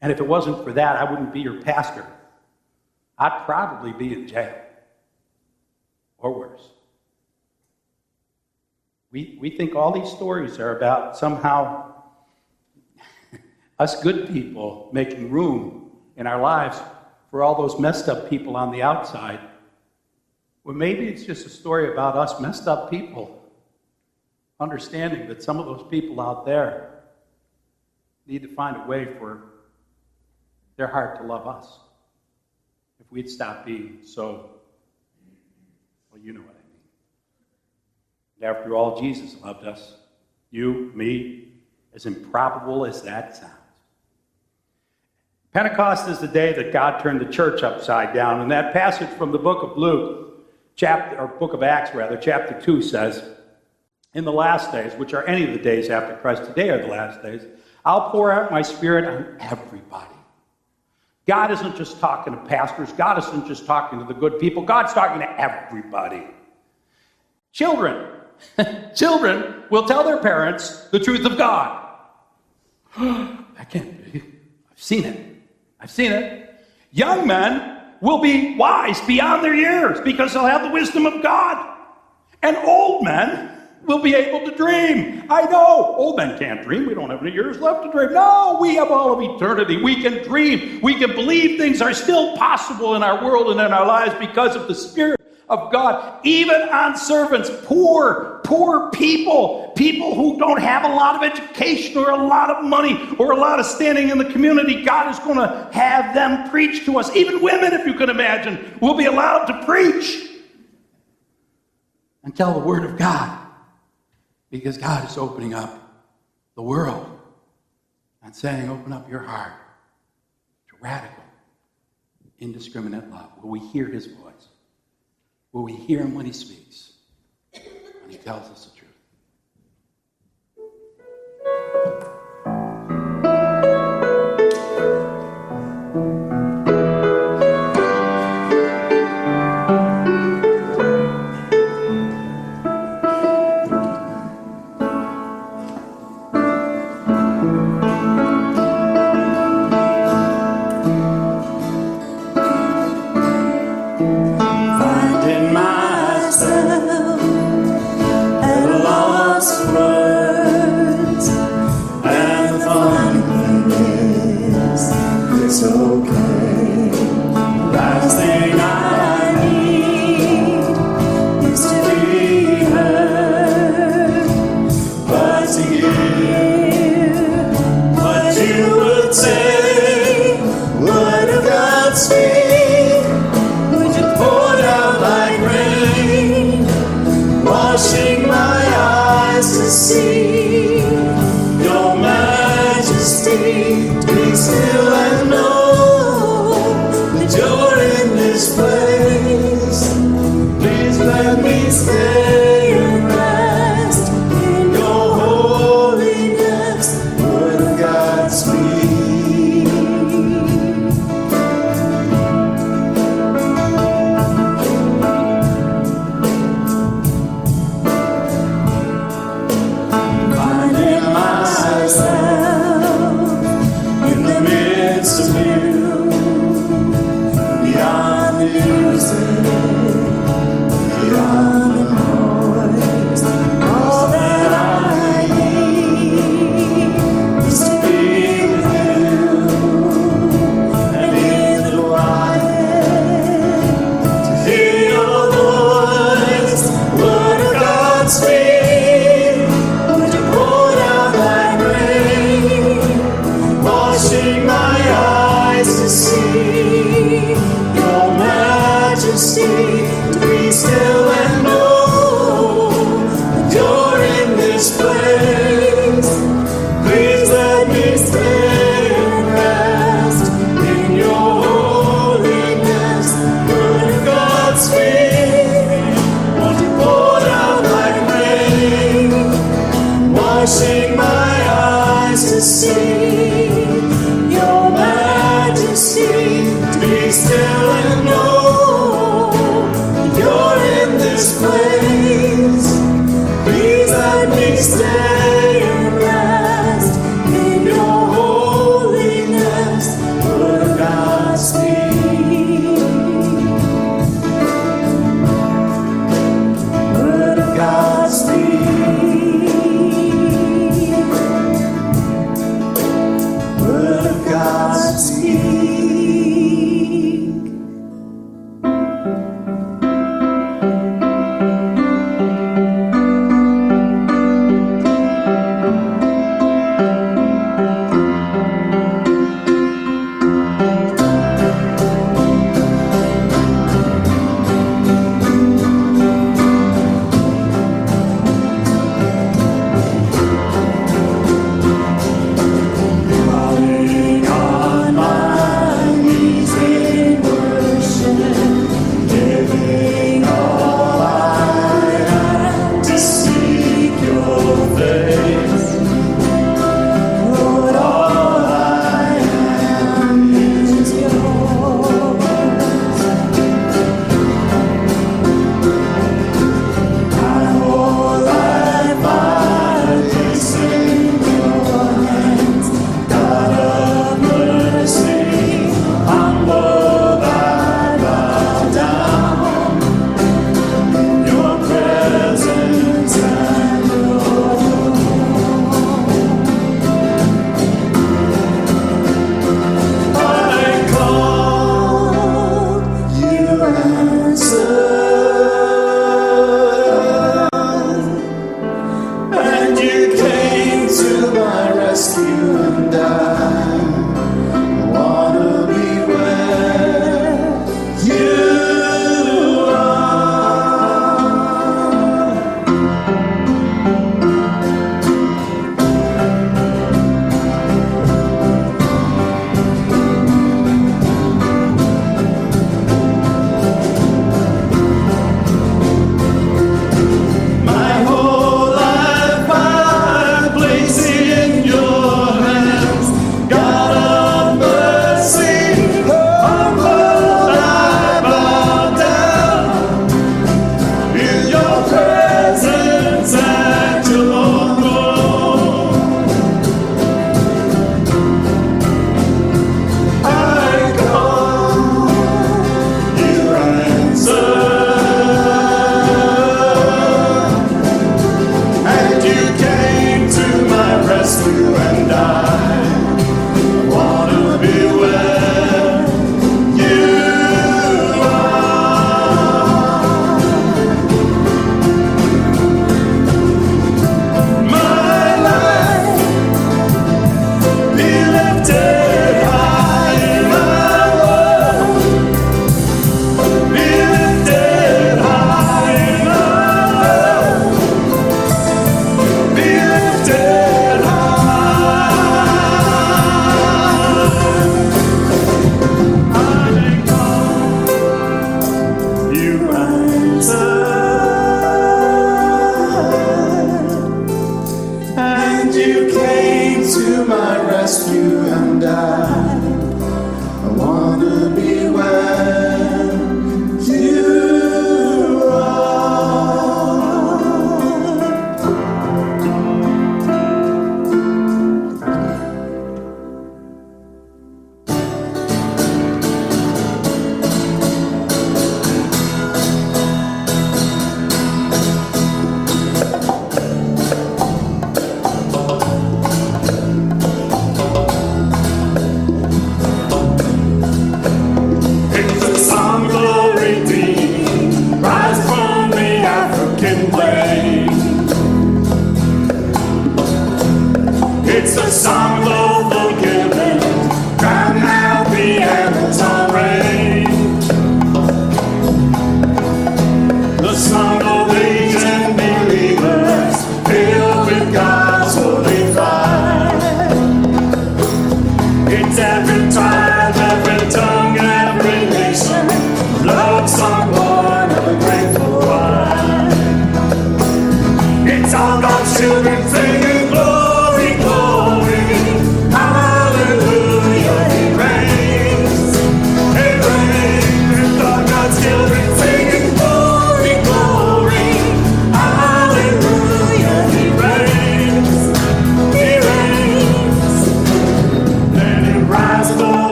And if it wasn't for that, I wouldn't be your pastor. I'd probably be in jail. Or worse. We, we think all these stories are about somehow us good people making room in our lives for all those messed up people on the outside. Well, maybe it's just a story about us messed up people understanding that some of those people out there need to find a way for their heart to love us. If we'd stop being so... you know what I mean. After all, Jesus loved us, you, me, as improbable as that sounds. Pentecost is the day that God turned the church upside down, and that passage from the book of Luke, chapter or book of Acts rather, chapter two says, "In the last days, which are any of the days after Christ, today are the last days, I'll pour out my Spirit on everybody." God isn't just talking to pastors. God isn't just talking to the good people. God's talking to everybody. Children. Children will tell their parents the truth of God. I can't believe it. I've seen it. I've seen it. Young men will be wise beyond their years because they'll have the wisdom of God. And old men will be able to dream. I know, old men can't dream. We don't have any years left to dream. No, we have all of eternity. We can dream. We can believe things are still possible in our world and in our lives because of the Spirit of God. Even on servants, poor, poor people, people who don't have a lot of education or a lot of money or a lot of standing in the community, God is going to have them preach to us. Even women, if you can imagine, will be allowed to preach and tell the Word of God. Because God is opening up the world and saying, open up your heart to radical, indiscriminate love. Will we hear his voice? Will we hear him when he speaks? When he tells us the truth. Be still and know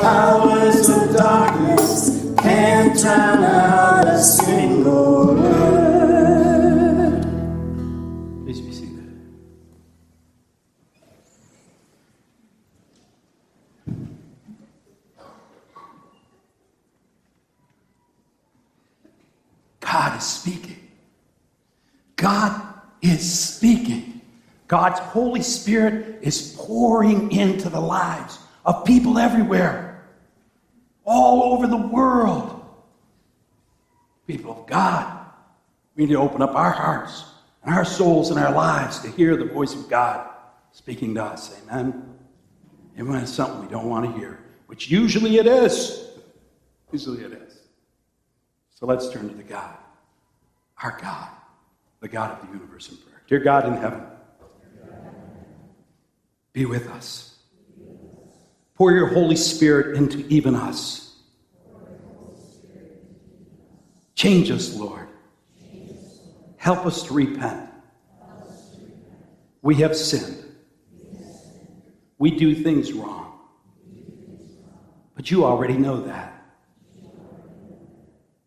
powers of darkness can't drown out a single word. Please be seated. God is speaking. God is speaking. God's Holy Spirit is pouring into the lives of people everywhere, all over the world. People of God, we need to open up our hearts and our souls and our lives to hear the voice of God speaking to us. Amen. And when it's something we don't want to hear, which usually it is, usually it is. So let's turn to the God, our God, the God of the universe in prayer. Dear God in heaven, be with us. Pour your Holy Spirit into even us. Change us, Lord. Help us to repent. We have sinned. We do things wrong. But you already know that.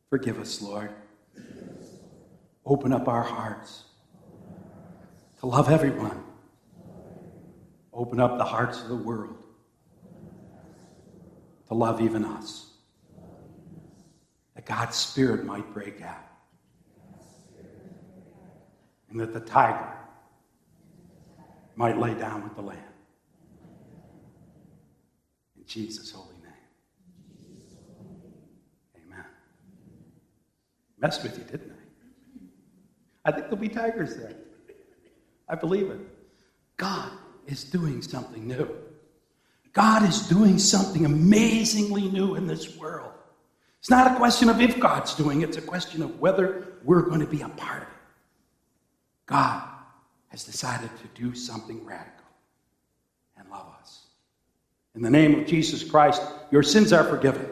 Forgive us, Lord. Open up our hearts to love everyone. Open up the hearts of the world to love even us, that God's Spirit might break out, and that the tiger might lay down with the lamb. In Jesus' holy name, amen. Messed with you, didn't I? I think there'll be tigers there. I believe it. God is doing something new. God is doing something amazingly new in this world. It's not a question of if God's doing it, it's a question of whether we're going to be a part of it. God has decided to do something radical and love us. In the name of Jesus Christ, your sins are forgiven.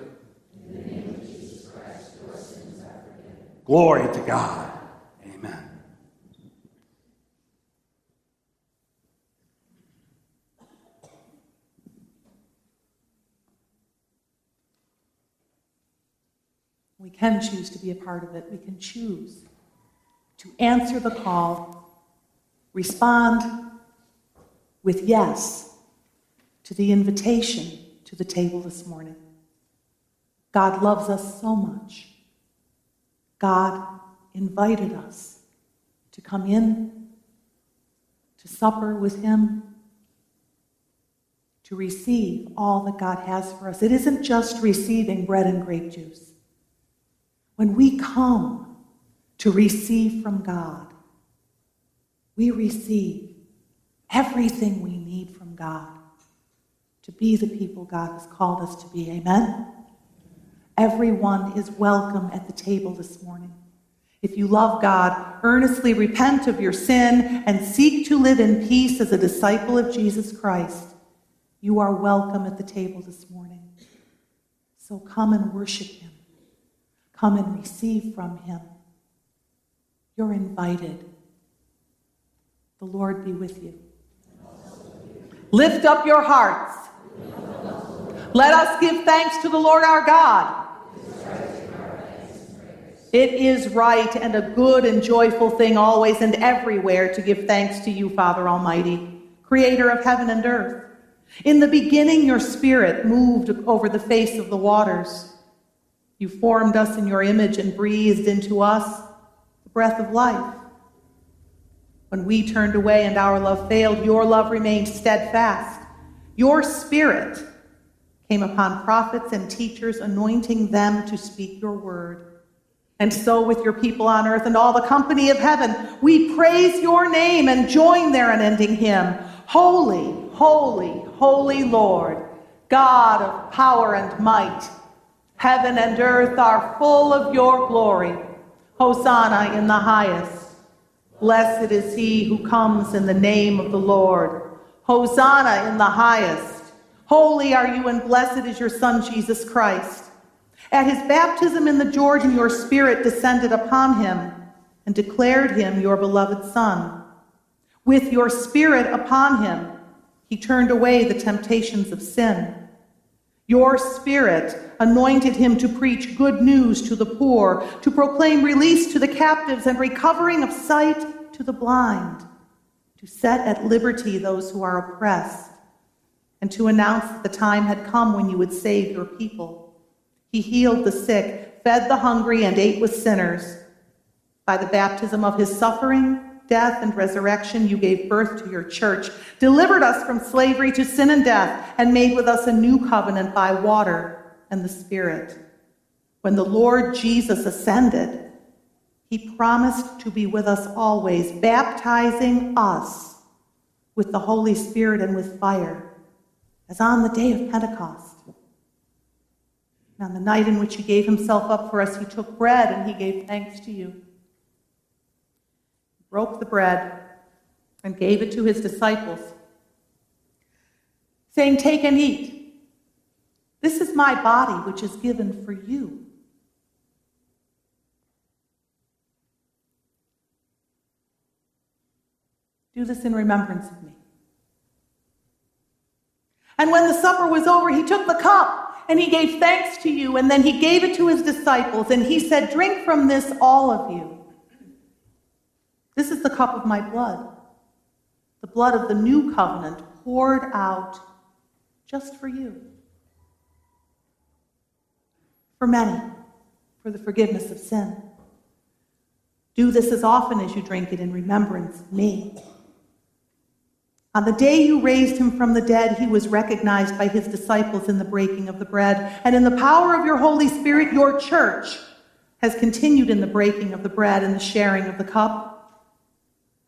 In the name of Jesus Christ, your sins are forgiven. Glory to God. Amen. We can choose to be a part of it. We can choose to answer the call, respond with yes to the invitation to the table this morning. God loves us so much. God invited us to come in, to supper with him, to receive all that God has for us. It isn't just receiving bread and grape juice. When we come to receive from God, we receive everything we need from God to be the people God has called us to be. Amen? Everyone is welcome at the table this morning. If you love God, earnestly repent of your sin and seek to live in peace as a disciple of Jesus Christ. You are welcome at the table this morning. So come and worship him. Come and receive from him. You're invited. The Lord be with you. Lift up your hearts. Let us give thanks to the Lord our God. It is right and a good and joyful thing always and everywhere to give thanks to you, Father Almighty, creator of heaven and earth. In the beginning, your Spirit moved over the face of the waters. You formed us in your image and breathed into us the breath of life. When we turned away and our love failed, your love remained steadfast. Your Spirit came upon prophets and teachers, anointing them to speak your word. And so with your people on earth and all the company of heaven, we praise your name and join their unending hymn. Holy, holy, holy Lord, God of power and might, heaven and earth are full of your glory. Hosanna in the highest. Blessed is he who comes in the name of the Lord. Hosanna in the highest. Holy are you and blessed is your Son, Jesus Christ. At his baptism in the Jordan, your Spirit descended upon him and declared him your beloved Son. With your Spirit upon him, he turned away the temptations of sin. Your Spirit anointed him to preach good news to the poor, to proclaim release to the captives and recovering of sight to the blind, to set at liberty those who are oppressed, and to announce that the time had come when you would save your people. He healed the sick, fed the hungry, and ate with sinners. By the baptism of his suffering, death, and resurrection, you gave birth to your church, delivered us from slavery to sin and death, and made with us a new covenant by water and the Spirit. When the Lord Jesus ascended, he promised to be with us always, baptizing us with the Holy Spirit and with fire, as on the day of Pentecost. And on the night in which he gave himself up for us, he took bread and he gave thanks to you. He broke the bread and gave it to his disciples, saying, "Take and eat. This is my body, which is given for you." Do this in remembrance of me. And when the supper was over, he took the cup and he gave thanks to you, and then he gave it to his disciples, and he said, "Drink from this, all of you. This is the cup of my blood, the blood of the new covenant poured out just for you, for many, for the forgiveness of sin. Do this as often as you drink it in remembrance of me." On the day you raised him from the dead, he was recognized by his disciples in the breaking of the bread. And in the power of your Holy Spirit, your church has continued in the breaking of the bread and the sharing of the cup.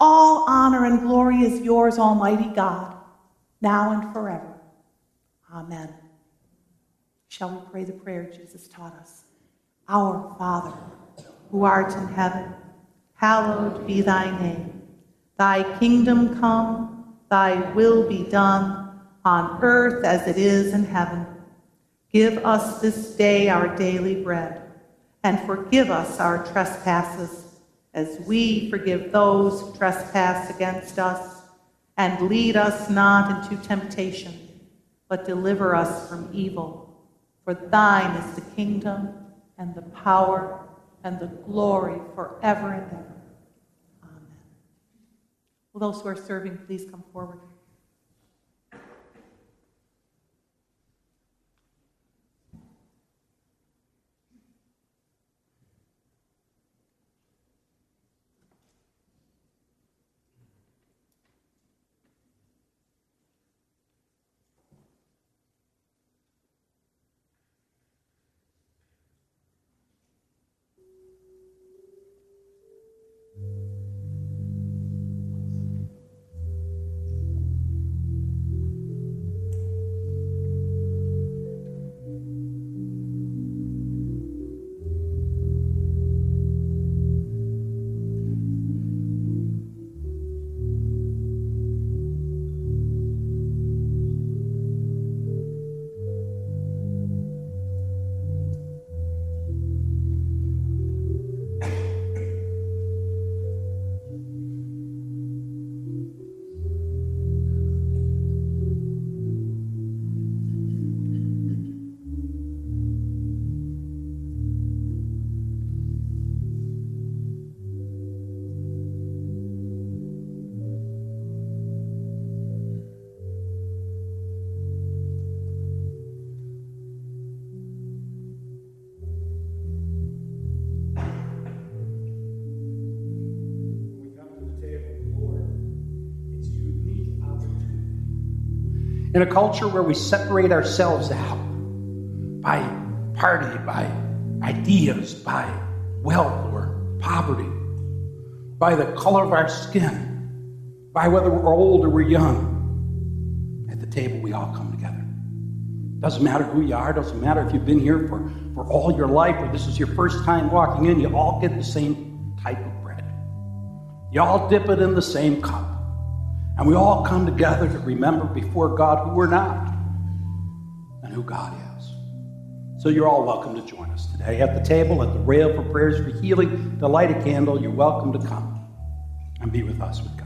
all honor and glory is yours, Almighty God, now and forever. Amen. Shall we pray the prayer Jesus taught us? Our Father, who art in heaven, hallowed be thy name. Thy kingdom come, thy will be done, on earth as it is in heaven. Give us this day our daily bread, and forgive us our trespasses, as we forgive those who trespass against us. And lead us not into temptation, but deliver us from evil. For thine is the kingdom, and the power, and the glory forever and ever. Will those who are serving please come forward? in a culture where we separate ourselves out by party, by ideas, by wealth or poverty, by the color of our skin, by whether we're old or we're young. At the table, we all come together. Doesn't matter who you are. Doesn't matter if you've been here for, for all your life or this is your first time walking in. You all get the same type of bread. You all dip it in the same cup. And we all come together to remember before God who we're not and who God is. So you're all welcome to join us today at the table, at the rail for prayers for healing, to light a candle. You're welcome to come and be with us with God.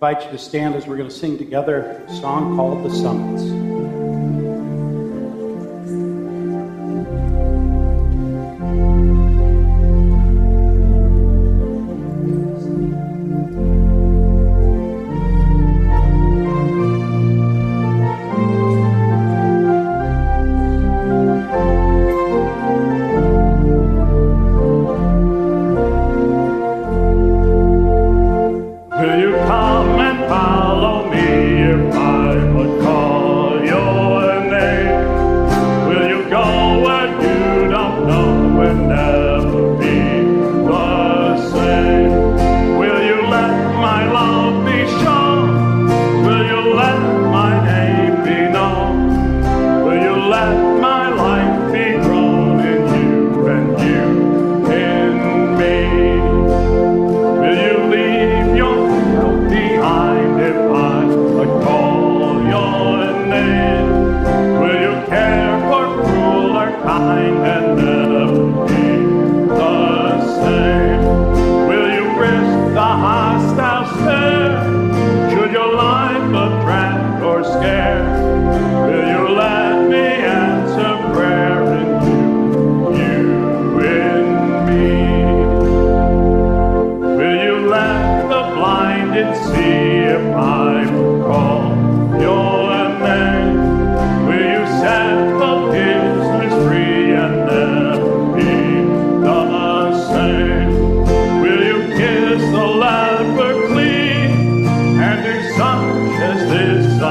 I invite you to stand as we're going to sing together a song called The Summons. Will you come and follow me if I would call you?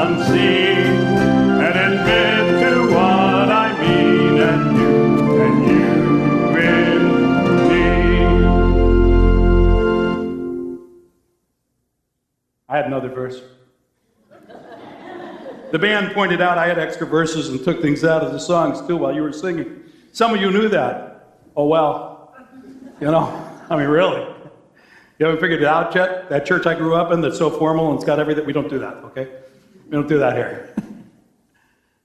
unseen, and admit to what I mean, and you, and you in me. I had another verse. The band pointed out I had extra verses and took things out of the songs, too, while you were singing. Some of you knew that. Oh, well, you know, I mean, really. You haven't figured it out yet? That church I grew up in that's so formal and it's got everything. We don't do that, okay? We don't do that here.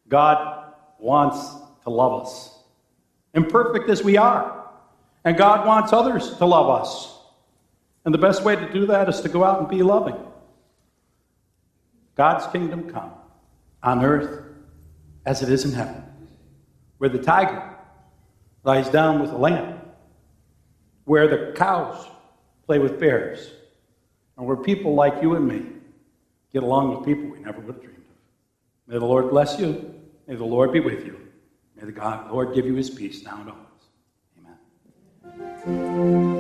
God wants to love us, imperfect as we are. And God wants others to love us. And the best way to do that is to go out and be loving. God's kingdom come on earth as it is in heaven, where the tiger lies down with the lamb, where the cows play with bears, and where people like you and me get along with people we never would have dreamed of. May the Lord bless you. May the Lord be with you. May the God, Lord give you his peace now and always. Amen.